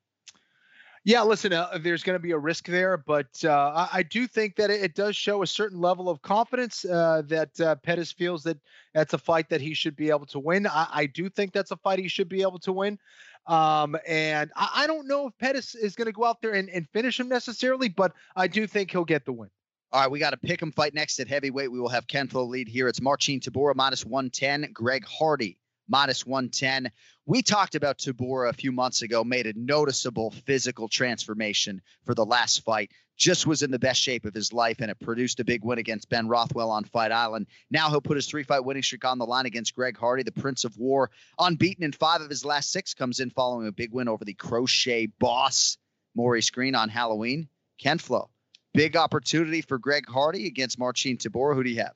Yeah, listen, there's going to be a risk there, but I do think that it does show a certain level of confidence that Pettis feels that that's a fight that he should be able to win. I do think that's a fight he should be able to win. And I don't know if Pettis is going to go out there and finish him necessarily, but I do think he'll get the win. All right, we got a pick'em fight next at heavyweight. We will have Kenflo lead here. It's Marcin Tybura minus 110, Greg Hardy minus 110. We talked about Tybura a few months ago, made a noticeable physical transformation for the last fight. Just was in the best shape of his life, and it produced a big win against Ben Rothwell on Fight Island. Now he'll put his 3-fight winning streak on the line against Greg Hardy, the Prince of War. Unbeaten in 5 of his last 6, comes in following a big win over the Crochet Boss, Maurice Green, on Halloween. Kenflo. Big opportunity for Greg Hardy against Marcin Tybura. Who do you have?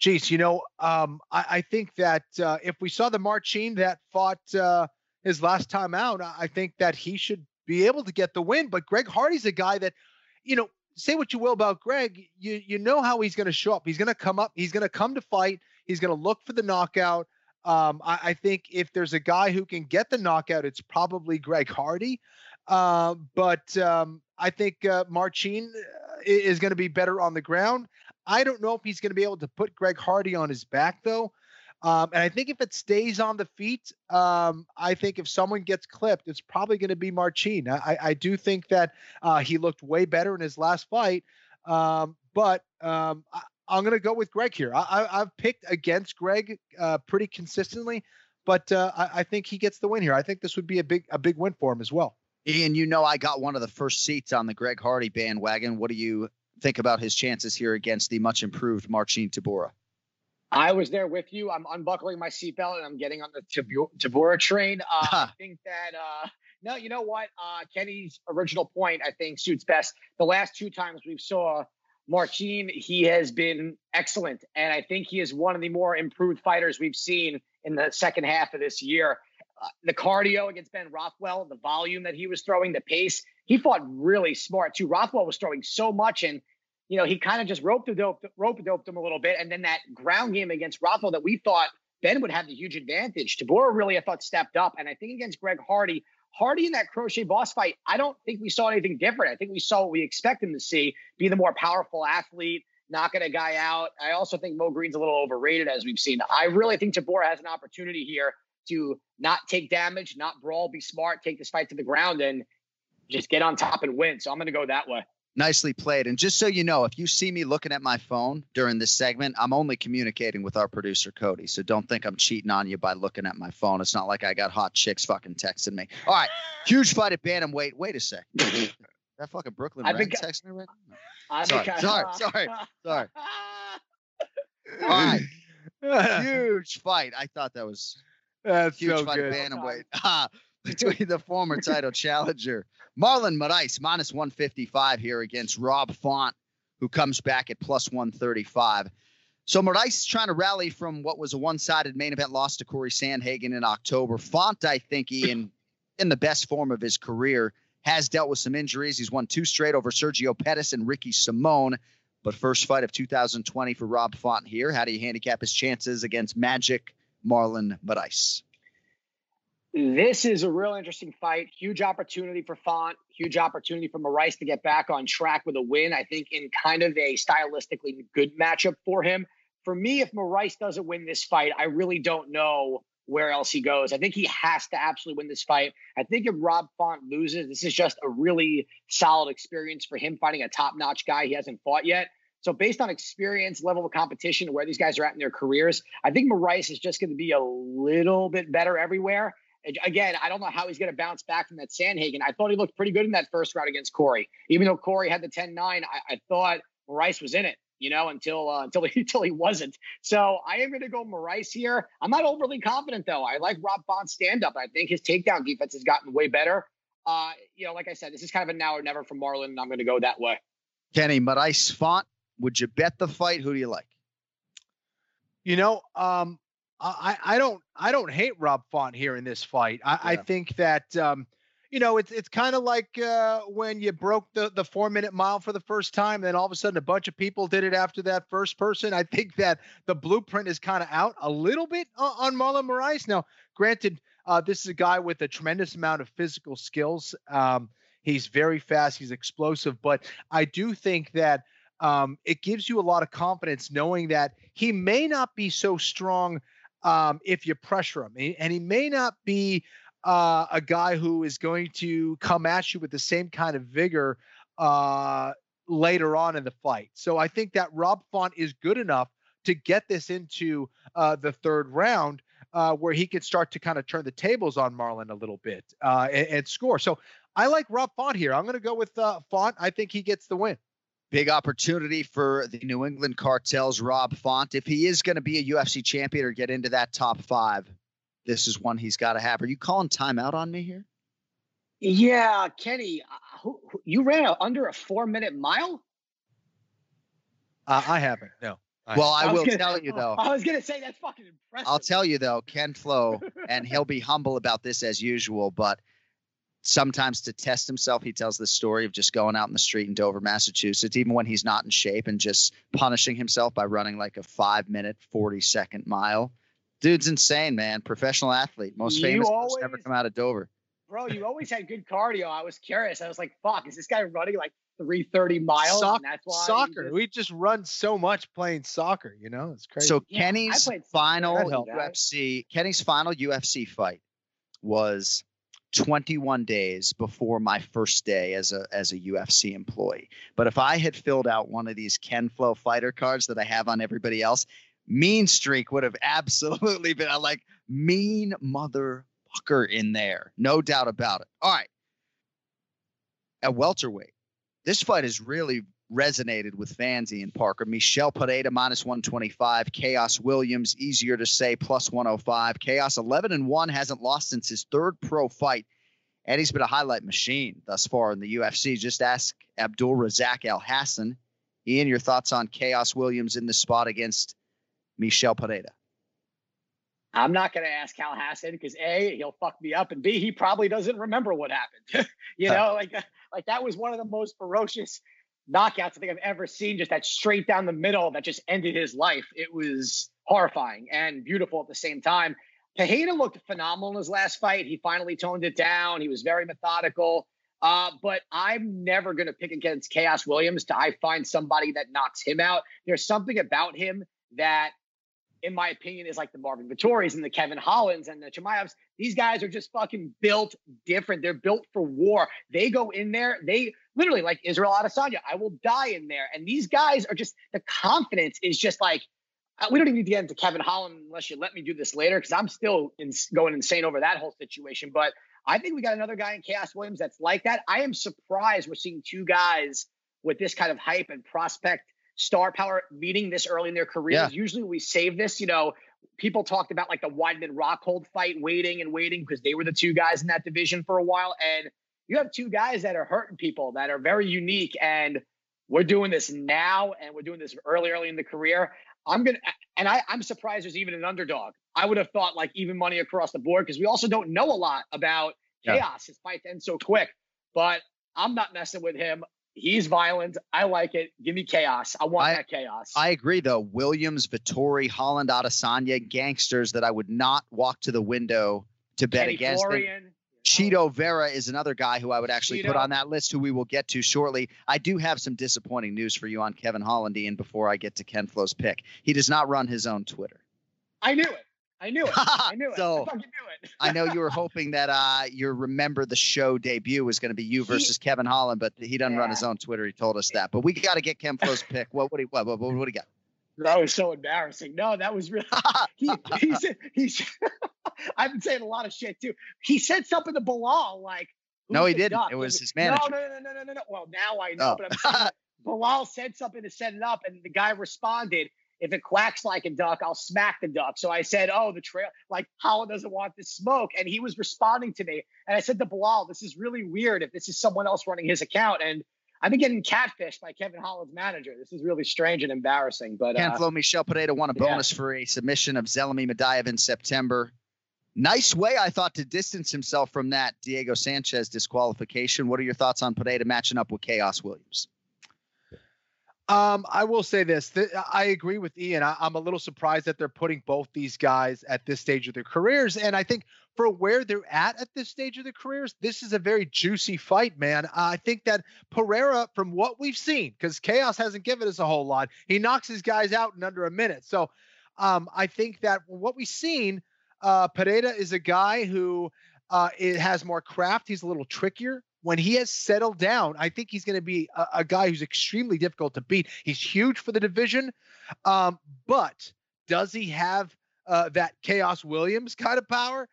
Jeez, you know, I think that if we saw the Marcin that fought his last time out, I think that he should be able to get the win. But Greg Hardy's a guy that, you know, say what you will about Greg, you know how he's going to show up. He's going to come up. He's going to come to fight. He's going to look for the knockout. I think if there's a guy who can get the knockout, it's probably Greg Hardy. But I think Marcin is going to be better on the ground. I don't know if he's going to be able to put Greg Hardy on his back, though. And I think if it stays on the feet, I think if someone gets clipped, it's probably going to be Marcin. I do think that he looked way better in his last fight. I'm going to go with Greg here. I've picked against Greg pretty consistently, but I think he gets the win here. I think this would be a big win for him as well. Ian, you know, I got one of the first seats on the Greg Hardy bandwagon. What do you think about his chances here against the much improved Marcin Tybura? I was there with you. I'm unbuckling my seatbelt and I'm getting on the Tybura train. I think that, no, you know what? Kenny's original point, I think, suits best. The last two times we've saw Marcin, he has been excellent. And I think he is one of the more improved fighters we've seen in the second half of this year. The cardio against Ben Rothwell, the volume that he was throwing, the pace, he fought really smart too. Rothwell was throwing so much and, you know, he kind of just rope-a-doped him a little bit. And then that ground game against Rothwell that we thought Ben would have the huge advantage, Tybura really, I thought, stepped up. And I think against Greg Hardy, in that crochet boss fight, I don't think we saw anything different. I think we saw what we expect him to see, be the more powerful athlete, knocking a guy out. I also think Mo Green's a little overrated, as we've seen. I really think Tybura has an opportunity here to not take damage, not brawl, be smart, take this fight to the ground, and just get on top and win. So I'm going to go that way. Nicely played. And just so you know, if you see me looking at my phone during this segment, I'm only communicating with our producer, Cody. So don't think I'm cheating on you by looking at my phone. It's not like I got hot chicks fucking texting me. All right. Huge fight at bantamweight. Wait a sec. That fucking Brooklyn Red texting me right now? No. Sorry. All right. Huge fight. I thought that was huge fight at bantamweight. Between the former title challenger, Marlon Moraes, -155 here against Rob Font, who comes back at +135. So Moraes trying to rally from what was a one-sided main event loss to Corey Sandhagen in October. Font, I think, Ian, in the best form of his career, has dealt with some injuries. He's won two straight over Sergio Pettis and Ricky Simon. But first fight of 2020 for Rob Font here. How do you handicap his chances against Magic Marlon Moraes? This is a real interesting fight. Huge opportunity for Font, huge opportunity for Moraes to get back on track with a win, I think, in kind of a stylistically good matchup for him. For me, if Moraes doesn't win this fight, I really don't know where else he goes. I think he has to absolutely win this fight. I think if Rob Font loses, this is just a really solid experience for him fighting a top-notch guy he hasn't fought yet. So based on experience, level of competition, where these guys are at in their careers, I think Moraes is just going to be a little bit better everywhere. Again, I don't know how he's going to bounce back from that Sandhagen. I thought he looked pretty good in that first round against Corey. Even though Corey had the 10-9, I thought Moraes was in it, you know, until he wasn't. So I am going to go Moraes here. I'm not overly confident, though. I like Rob Font's stand-up. I think his takedown defense has gotten way better. You know, like I said, this is kind of a now or never for Marlon, and I'm going to go that way. Kenny, Moraes, Font, would you bet the fight? Who do you like? You know, I don't hate Rob Font here in this fight. I think that, you know, it's kind of like when you broke the 4-minute mile for the first time, then all of a sudden a bunch of people did it after that first person. I think that the blueprint is kind of out a little bit on Marlon Moraes. Now, granted, this is a guy with a tremendous amount of physical skills. He's very fast. He's explosive. But I do think that it gives you a lot of confidence knowing that he may not be so strong if you pressure him, and he may not be a guy who is going to come at you with the same kind of vigor later on in the fight. So I think that Rob Font is good enough to get this into the third round where he could start to kind of turn the tables on Marlon a little bit and score. So I like Rob Font here. I'm going to go with Font. I think he gets the win. Big opportunity for the New England Cartel's Rob Font. If he is going to be a UFC champion or get into that top five, this is one he's got to have. Are you calling timeout on me here? Yeah, Kenny, you ran under a 4-minute mile? I haven't, no. Well, I will tell you, though. I was going to say that's fucking impressive. I'll tell you, though, Ken Flo, and he'll be humble about this as usual, but sometimes to test himself, he tells the story of just going out in the street in Dover, Massachusetts, even when he's not in shape, and just punishing himself by running like a 5-minute, 40-second mile. Dude's insane, man. Professional athlete. Most famous to ever come out of Dover. Bro, you always had good cardio. I was curious. I was like, fuck, is this guy running like 330 miles? And that's why soccer. We just run so much playing soccer, you know? It's crazy. So yeah, Kenny's final UFC fight was 21 days before my first day as a UFC employee. But if I had filled out one of these Ken Flo fighter cards that I have on everybody else, mean streak would have absolutely been mean motherfucker in there. No doubt about it. All right. at welterweight. This fight has really resonated with Vanzi and Parker. Michel Pereira -125. Chaos Williams, easier to say, +105. Chaos 11-1, hasn't lost since his third pro fight. Eddie's been a highlight machine thus far in the UFC. Just ask Abdul Razak Al Hassan. Ian, your thoughts on Chaos Williams in the spot against Michel Pereira? I'm not going to ask Al Hassan because A, he'll fuck me up, and B, he probably doesn't remember what happened. You know, like that was one of the most ferocious knockouts I think I've ever seen. Just that straight down the middle that just ended his life. It was horrifying and beautiful at the same time. Pereira looked phenomenal in his last fight. He finally toned it down. He was very methodical. But I'm never going to pick against Chaos Williams till I find somebody that knocks him out. There's something about him that, in my opinion, is like the Marvin Vittoris and the Kevin Hollands and the Chimaevs. These guys are just fucking built different. They're built for war. They go in there. They literally, like Israel Adesanya, I will die in there. And these guys are just, the confidence is just like, we don't even need to get into Kevin Holland unless you let me do this later, because I'm still going insane over that whole situation. But I think we got another guy in Chaos Williams that's like that. I am surprised we're seeing two guys with this kind of hype and prospect star power meeting this early in their careers. Yeah. Usually we save this, you know, people talked about like the Weidman Rockhold fight, waiting and waiting, because they were the two guys in that division for a while. And you have two guys that are hurting people, that are very unique. And we're doing this now, and we're doing this early in the career. I'm surprised there's even an underdog. I would have thought like even money across the board, because we also don't know a lot about Chaos. His fight ends so quick, but I'm not messing with him. He's violent. I like it. Give me Chaos. I want that Chaos. I agree, though. Williams, Vittori, Holland, Adesanya, gangsters that I would not walk to the window to bet against. Florian. Cheeto Vera is another guy who I would actually put on that list, who we will get to shortly. I do have some disappointing news for you on Kevin Holland, Ian, before I get to Ken Flo's pick. He does not run his own Twitter. I knew it. I fucking knew it. I know you were hoping that your Remember the Show debut was going to be you versus Kevin Holland, but he doesn't run his own Twitter. He told us that. But we got to get Ken Flo's pick. What do you got? That was so embarrassing. No, that was really – he said – I've been saying a lot of shit too. He said something to Bilal like – No, he didn't. It was his manager. No. Well, now I know, but I'm saying Bilal said something to set it up, and the guy responded, if it quacks like a duck, I'll smack the duck. So I said, the trail – like Holland doesn't want this smoke, and he was responding to me. And I said to Bilal, this is really weird if this is someone else running his account, and – I've been getting catfished by Kevin Holland's manager. This is really strange and embarrassing. But Ken Flo, Michel Pereira won a bonus for a submission of Zelimy Madaev in September. Nice way, I thought, to distance himself from that Diego Sanchez disqualification. What are your thoughts on Pereira matching up with Chaos Williams? I will say this. I agree with Ian. I'm a little surprised that they're putting both these guys at this stage of their careers. And I think for where they're at this stage of their careers, this is a very juicy fight, man. I think that Pereira, from what we've seen, because Chaos hasn't given us a whole lot, he knocks his guys out in under a minute. So I think that what we've seen, Pereira is a guy who has more craft. He's a little trickier. When he has settled down, I think he's going to be a guy who's extremely difficult to beat. He's huge for the division, but does he have that Chaos Williams kind of power?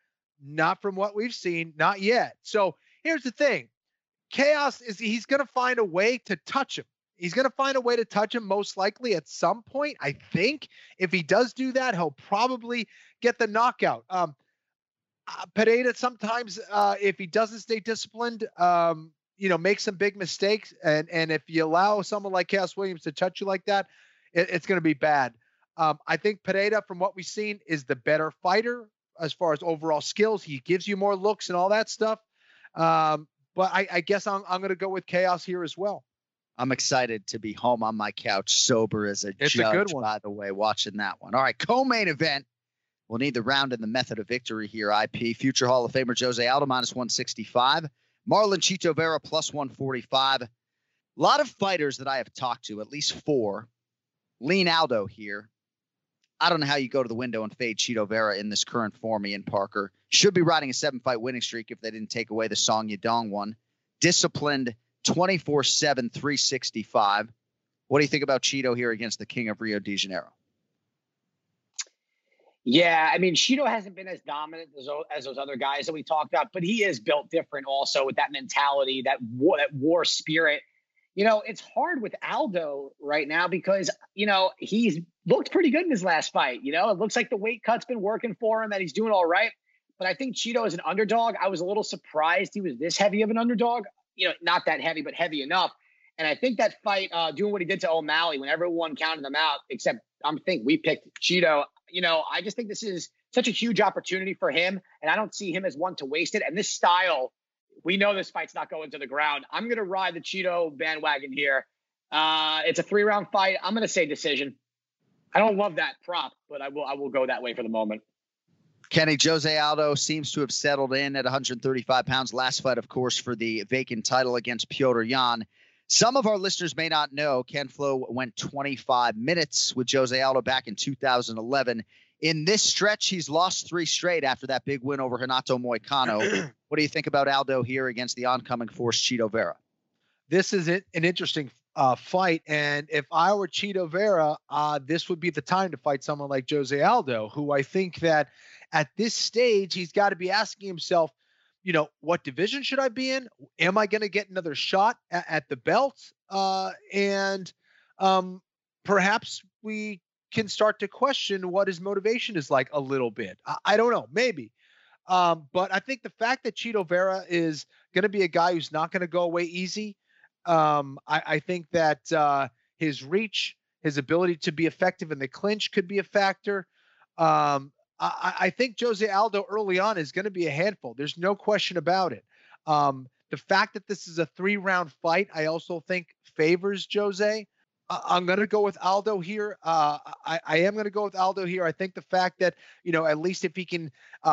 Not from what we've seen, not yet. So here's the thing. Chaos he's going to find a way to touch him. He's going to find a way to touch him most likely at some point. I think if he does do that, he'll probably get the knockout. Pereira sometimes, if he doesn't stay disciplined, makes some big mistakes. And if you allow someone like Chaos Williams to touch you like that, it's going to be bad. I think Pereira, from what we've seen, is the better fighter. As far as overall skills, he gives you more looks and all that stuff. But I guess I'm going to go with Chaos here as well. I'm excited to be home on my couch, sober as a judge, a good one. By the way, watching that one. All right, co-main event. We'll need the round and the method of victory here, IP. Future Hall of Famer Jose Aldo -165. Marlon Chito Vera +145. A lot of fighters that I have talked to, at least four, lean Aldo here. I don't know how you go to the window and fade Chito Vera in this current form, Ian Parker. Should be riding a 7-fight winning streak if they didn't take away the Song Yadong one. Disciplined 24-7, 365. What do you think about Chito here against the King of Rio de Janeiro? Yeah, I mean, Shido hasn't been as dominant as those other guys that we talked about, but he is built different also with that mentality, that war spirit. You know, it's hard with Aldo right now because, you know, he's looked pretty good in his last fight. You know, it looks like the weight cut's been working for him, that he's doing all right. But I think Shido is an underdog. I was a little surprised he was this heavy of an underdog. You know, not that heavy, but heavy enough. And I think that fight, doing what he did to O'Malley when everyone counted him out, except I think we picked Shido. You know, I just think this is such a huge opportunity for him, and I don't see him as one to waste it. And this style, we know this fight's not going to the ground. I'm going to ride the Cheeto bandwagon here. It's a 3-round fight. I'm going to say decision. I don't love that prop, but I will go that way for the moment. Kenny, Jose Aldo seems to have settled in at 135 pounds. Last fight, of course, for the vacant title against Petr Yan. Some of our listeners may not know Ken Flo went 25 minutes with Jose Aldo back in 2011. In this stretch, he's lost 3 straight after that big win over Hinato Moicano. What do you think about Aldo here against the oncoming force, Chito Vera? This is an interesting fight, and if I were Chito Vera, this would be the time to fight someone like Jose Aldo, who I think that at this stage, he's got to be asking himself, you know, what division should I be in? Am I going to get another shot at the belt? And perhaps we can start to question what his motivation is like a little bit. I don't know, maybe. But I think the fact that Chito Vera is going to be a guy who's not going to go away easy. I think that his reach, his ability to be effective in the clinch could be a factor. I think Jose Aldo early on is going to be a handful. There's no question about it. The fact that this is a 3-round fight, I also think favors Jose. I'm going to go with Aldo here. I am going to go with Aldo here. I think the fact that, you know, at least if he can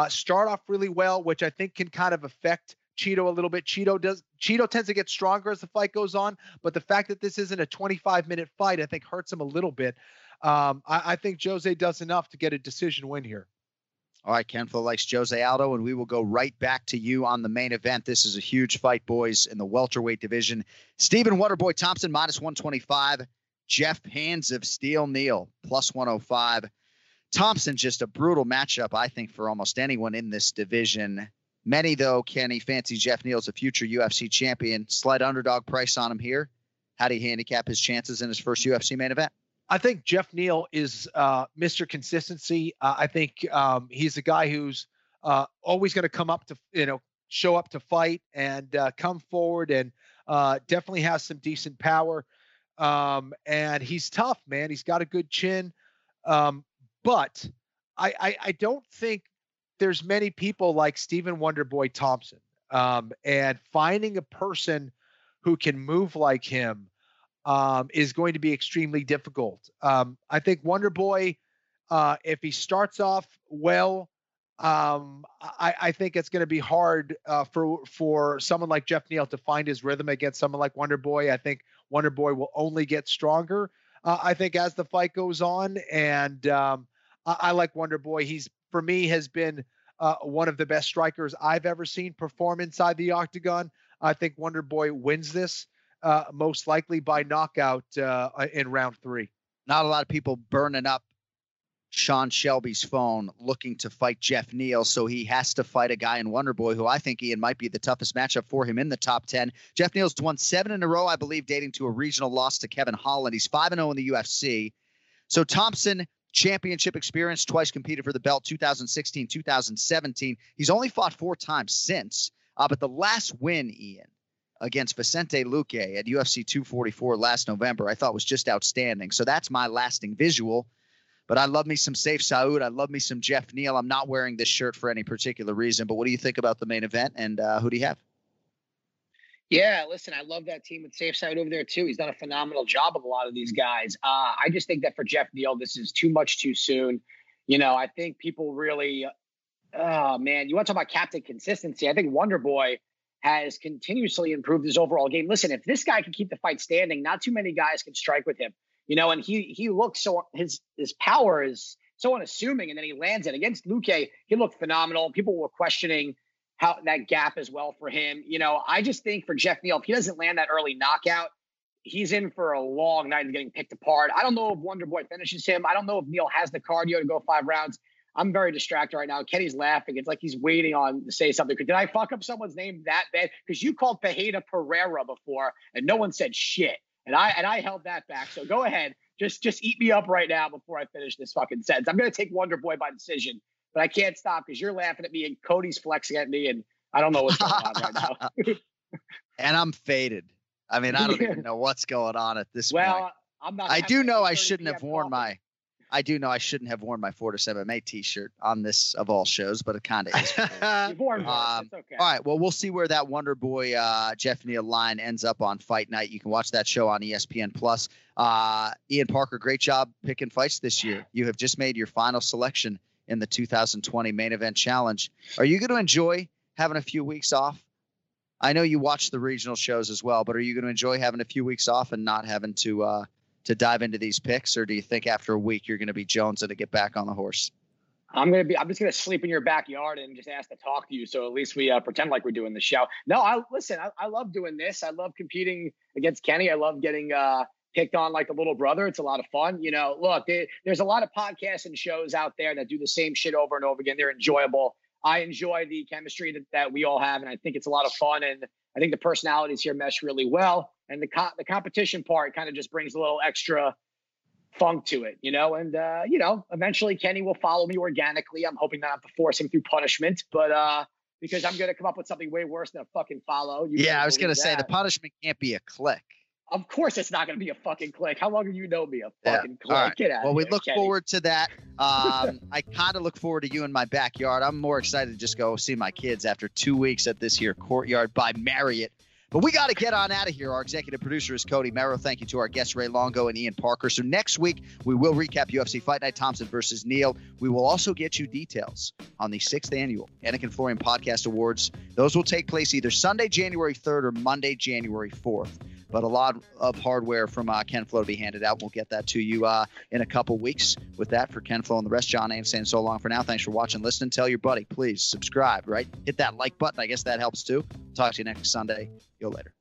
start off really well, which I think can kind of affect Cheeto a little bit. Cheeto tends to get stronger as the fight goes on, but the fact that this isn't a 25-minute fight, I think hurts him a little bit. I think Jose does enough to get a decision win here. All right, Ken Flo likes Jose Aldo, and we will go right back to you on the main event. This is a huge fight, boys, in the welterweight division. Stephen Waterboy Thompson, -125. Jeff Hands of Steel Neal, +105. Thompson, just a brutal matchup, I think, for almost anyone in this division. Many, though, Kenny, fancy Jeff Neal as a future UFC champion. Slight underdog price on him here. How do you handicap his chances in his first UFC main event? I think Jeff Neal is Mr. Consistency. I think he's a guy who's always going to come up to, you know, show up to fight and come forward and definitely has some decent power. And he's tough, man. He's got a good chin. But I don't think there's many people like Stephen Wonderboy Thompson, and finding a person who can move like him is going to be extremely difficult. I think Wonderboy, if he starts off well, I think it's going to be hard for someone like Jeff Neal to find his rhythm against someone like Wonderboy. I think Wonderboy will only get stronger, I think, as the fight goes on. And I like Wonderboy. He's, for me, has been one of the best strikers I've ever seen perform inside the octagon. I think Wonderboy wins this, most likely by knockout in round 3. Not a lot of people burning up Sean Shelby's phone looking to fight Jeff Neal, so he has to fight a guy in Wonderboy who I think, Ian, might be the toughest matchup for him in the top 10. Jeff Neal's won 7 in a row, I believe, dating to a regional loss to Kevin Holland. He's 5-0 in the UFC. So Thompson, championship experience, twice competed for the belt, 2016, 2017. He's only fought 4 times since, but the last win, Ian, against Vicente Luque at UFC 244 last November, I thought was just outstanding. So that's my lasting visual. But I love me some Saif Saud. I love me some Jeff Neal. I'm not wearing this shirt for any particular reason, but what do you think about the main event, and who do you have? Yeah, listen, I love that team with Saif Saud over there too. He's done a phenomenal job of a lot of these guys. I just think that for Jeff Neal, this is too much too soon. You know, I think people really, oh man, you want to talk about captain consistency. I think Wonderboy has continuously improved his overall game. Listen, if this guy can keep the fight standing, not too many guys can strike with him. You know, and he looks so, his power is so unassuming, and then he lands it. Against Luque, he looked phenomenal. People were questioning how that gap as well for him. You know, I just think for Jeff Neal, if he doesn't land that early knockout, he's in for a long night of getting picked apart. I don't know if Wonderboy finishes him. I don't know if Neal has the cardio to go 5 rounds. I'm very distracted right now. Kenny's laughing. It's like he's waiting on to say something. Did I fuck up someone's name that bad? Because you called Pineda Pereira before, and no one said shit. And I held that back. So go ahead. Just eat me up right now before I finish this fucking sentence. I'm going to take Wonderboy by decision, but I can't stop because you're laughing at me and Cody's flexing at me, and I don't know what's going on right now. And I'm faded. I mean, I don't even know what's going on at this point. I'm not. I do know I shouldn't have worn my Fortis MMA T-shirt on this of all shows, but it kind of is. You've worn it. It's okay. All right. Well, we'll see where that Wonderboy Jeff Neal line ends up on Fight Night. You can watch that show on ESPN Plus. Ian Parker, great job picking fights this year. You have just made your final selection in the 2020 Main Event Challenge. Are you going to enjoy having a few weeks off? I know you watch the regional shows as well, but are you going to enjoy having a few weeks off and not having to dive into these picks, or do you think after a week you're going to be jonesing to get back on the horse? I'm just going to sleep in your backyard and just ask to talk to you. So at least we pretend like we're doing the show. No, I love doing this. I love competing against Kenny. I love getting picked on like a little brother. It's a lot of fun. You know, look, there's a lot of podcasts and shows out there that do the same shit over and over again. They're enjoyable. I enjoy the chemistry that we all have, and I think it's a lot of fun. And I think the personalities here mesh really well. And the competition part kind of just brings a little extra funk to it, you know? And, you know, eventually Kenny will follow me organically. I'm hoping not to force him through punishment, but because I'm going to come up with something way worse than a fucking follow. I was going to say the punishment can't be a click. Of course it's not going to be a fucking click. How long have you known me? A fucking click. Right. Get out. Well, we look forward to that. I kind of look forward to you in my backyard. I'm more excited to just go see my kids after 2 weeks at this here Courtyard by Marriott. But we got to get on out of here. Our executive producer is Cody Merrow. Thank you to our guests, Ray Longo and Ian Parker. So next week, we will recap UFC Fight Night, Thompson versus Neal. We will also get you details on the 6th annual Anik and Florian Podcast Awards. Those will take place either Sunday, January 3rd or Monday, January 4th. But a lot of hardware from Ken Flo to be handed out. We'll get that to you in a couple weeks. With that, for Ken Flo and the rest, John Anik saying so long for now. Thanks for watching, listening. Tell your buddy, please subscribe, right? Hit that like button. I guess that helps too. Talk to you next Sunday. Go later.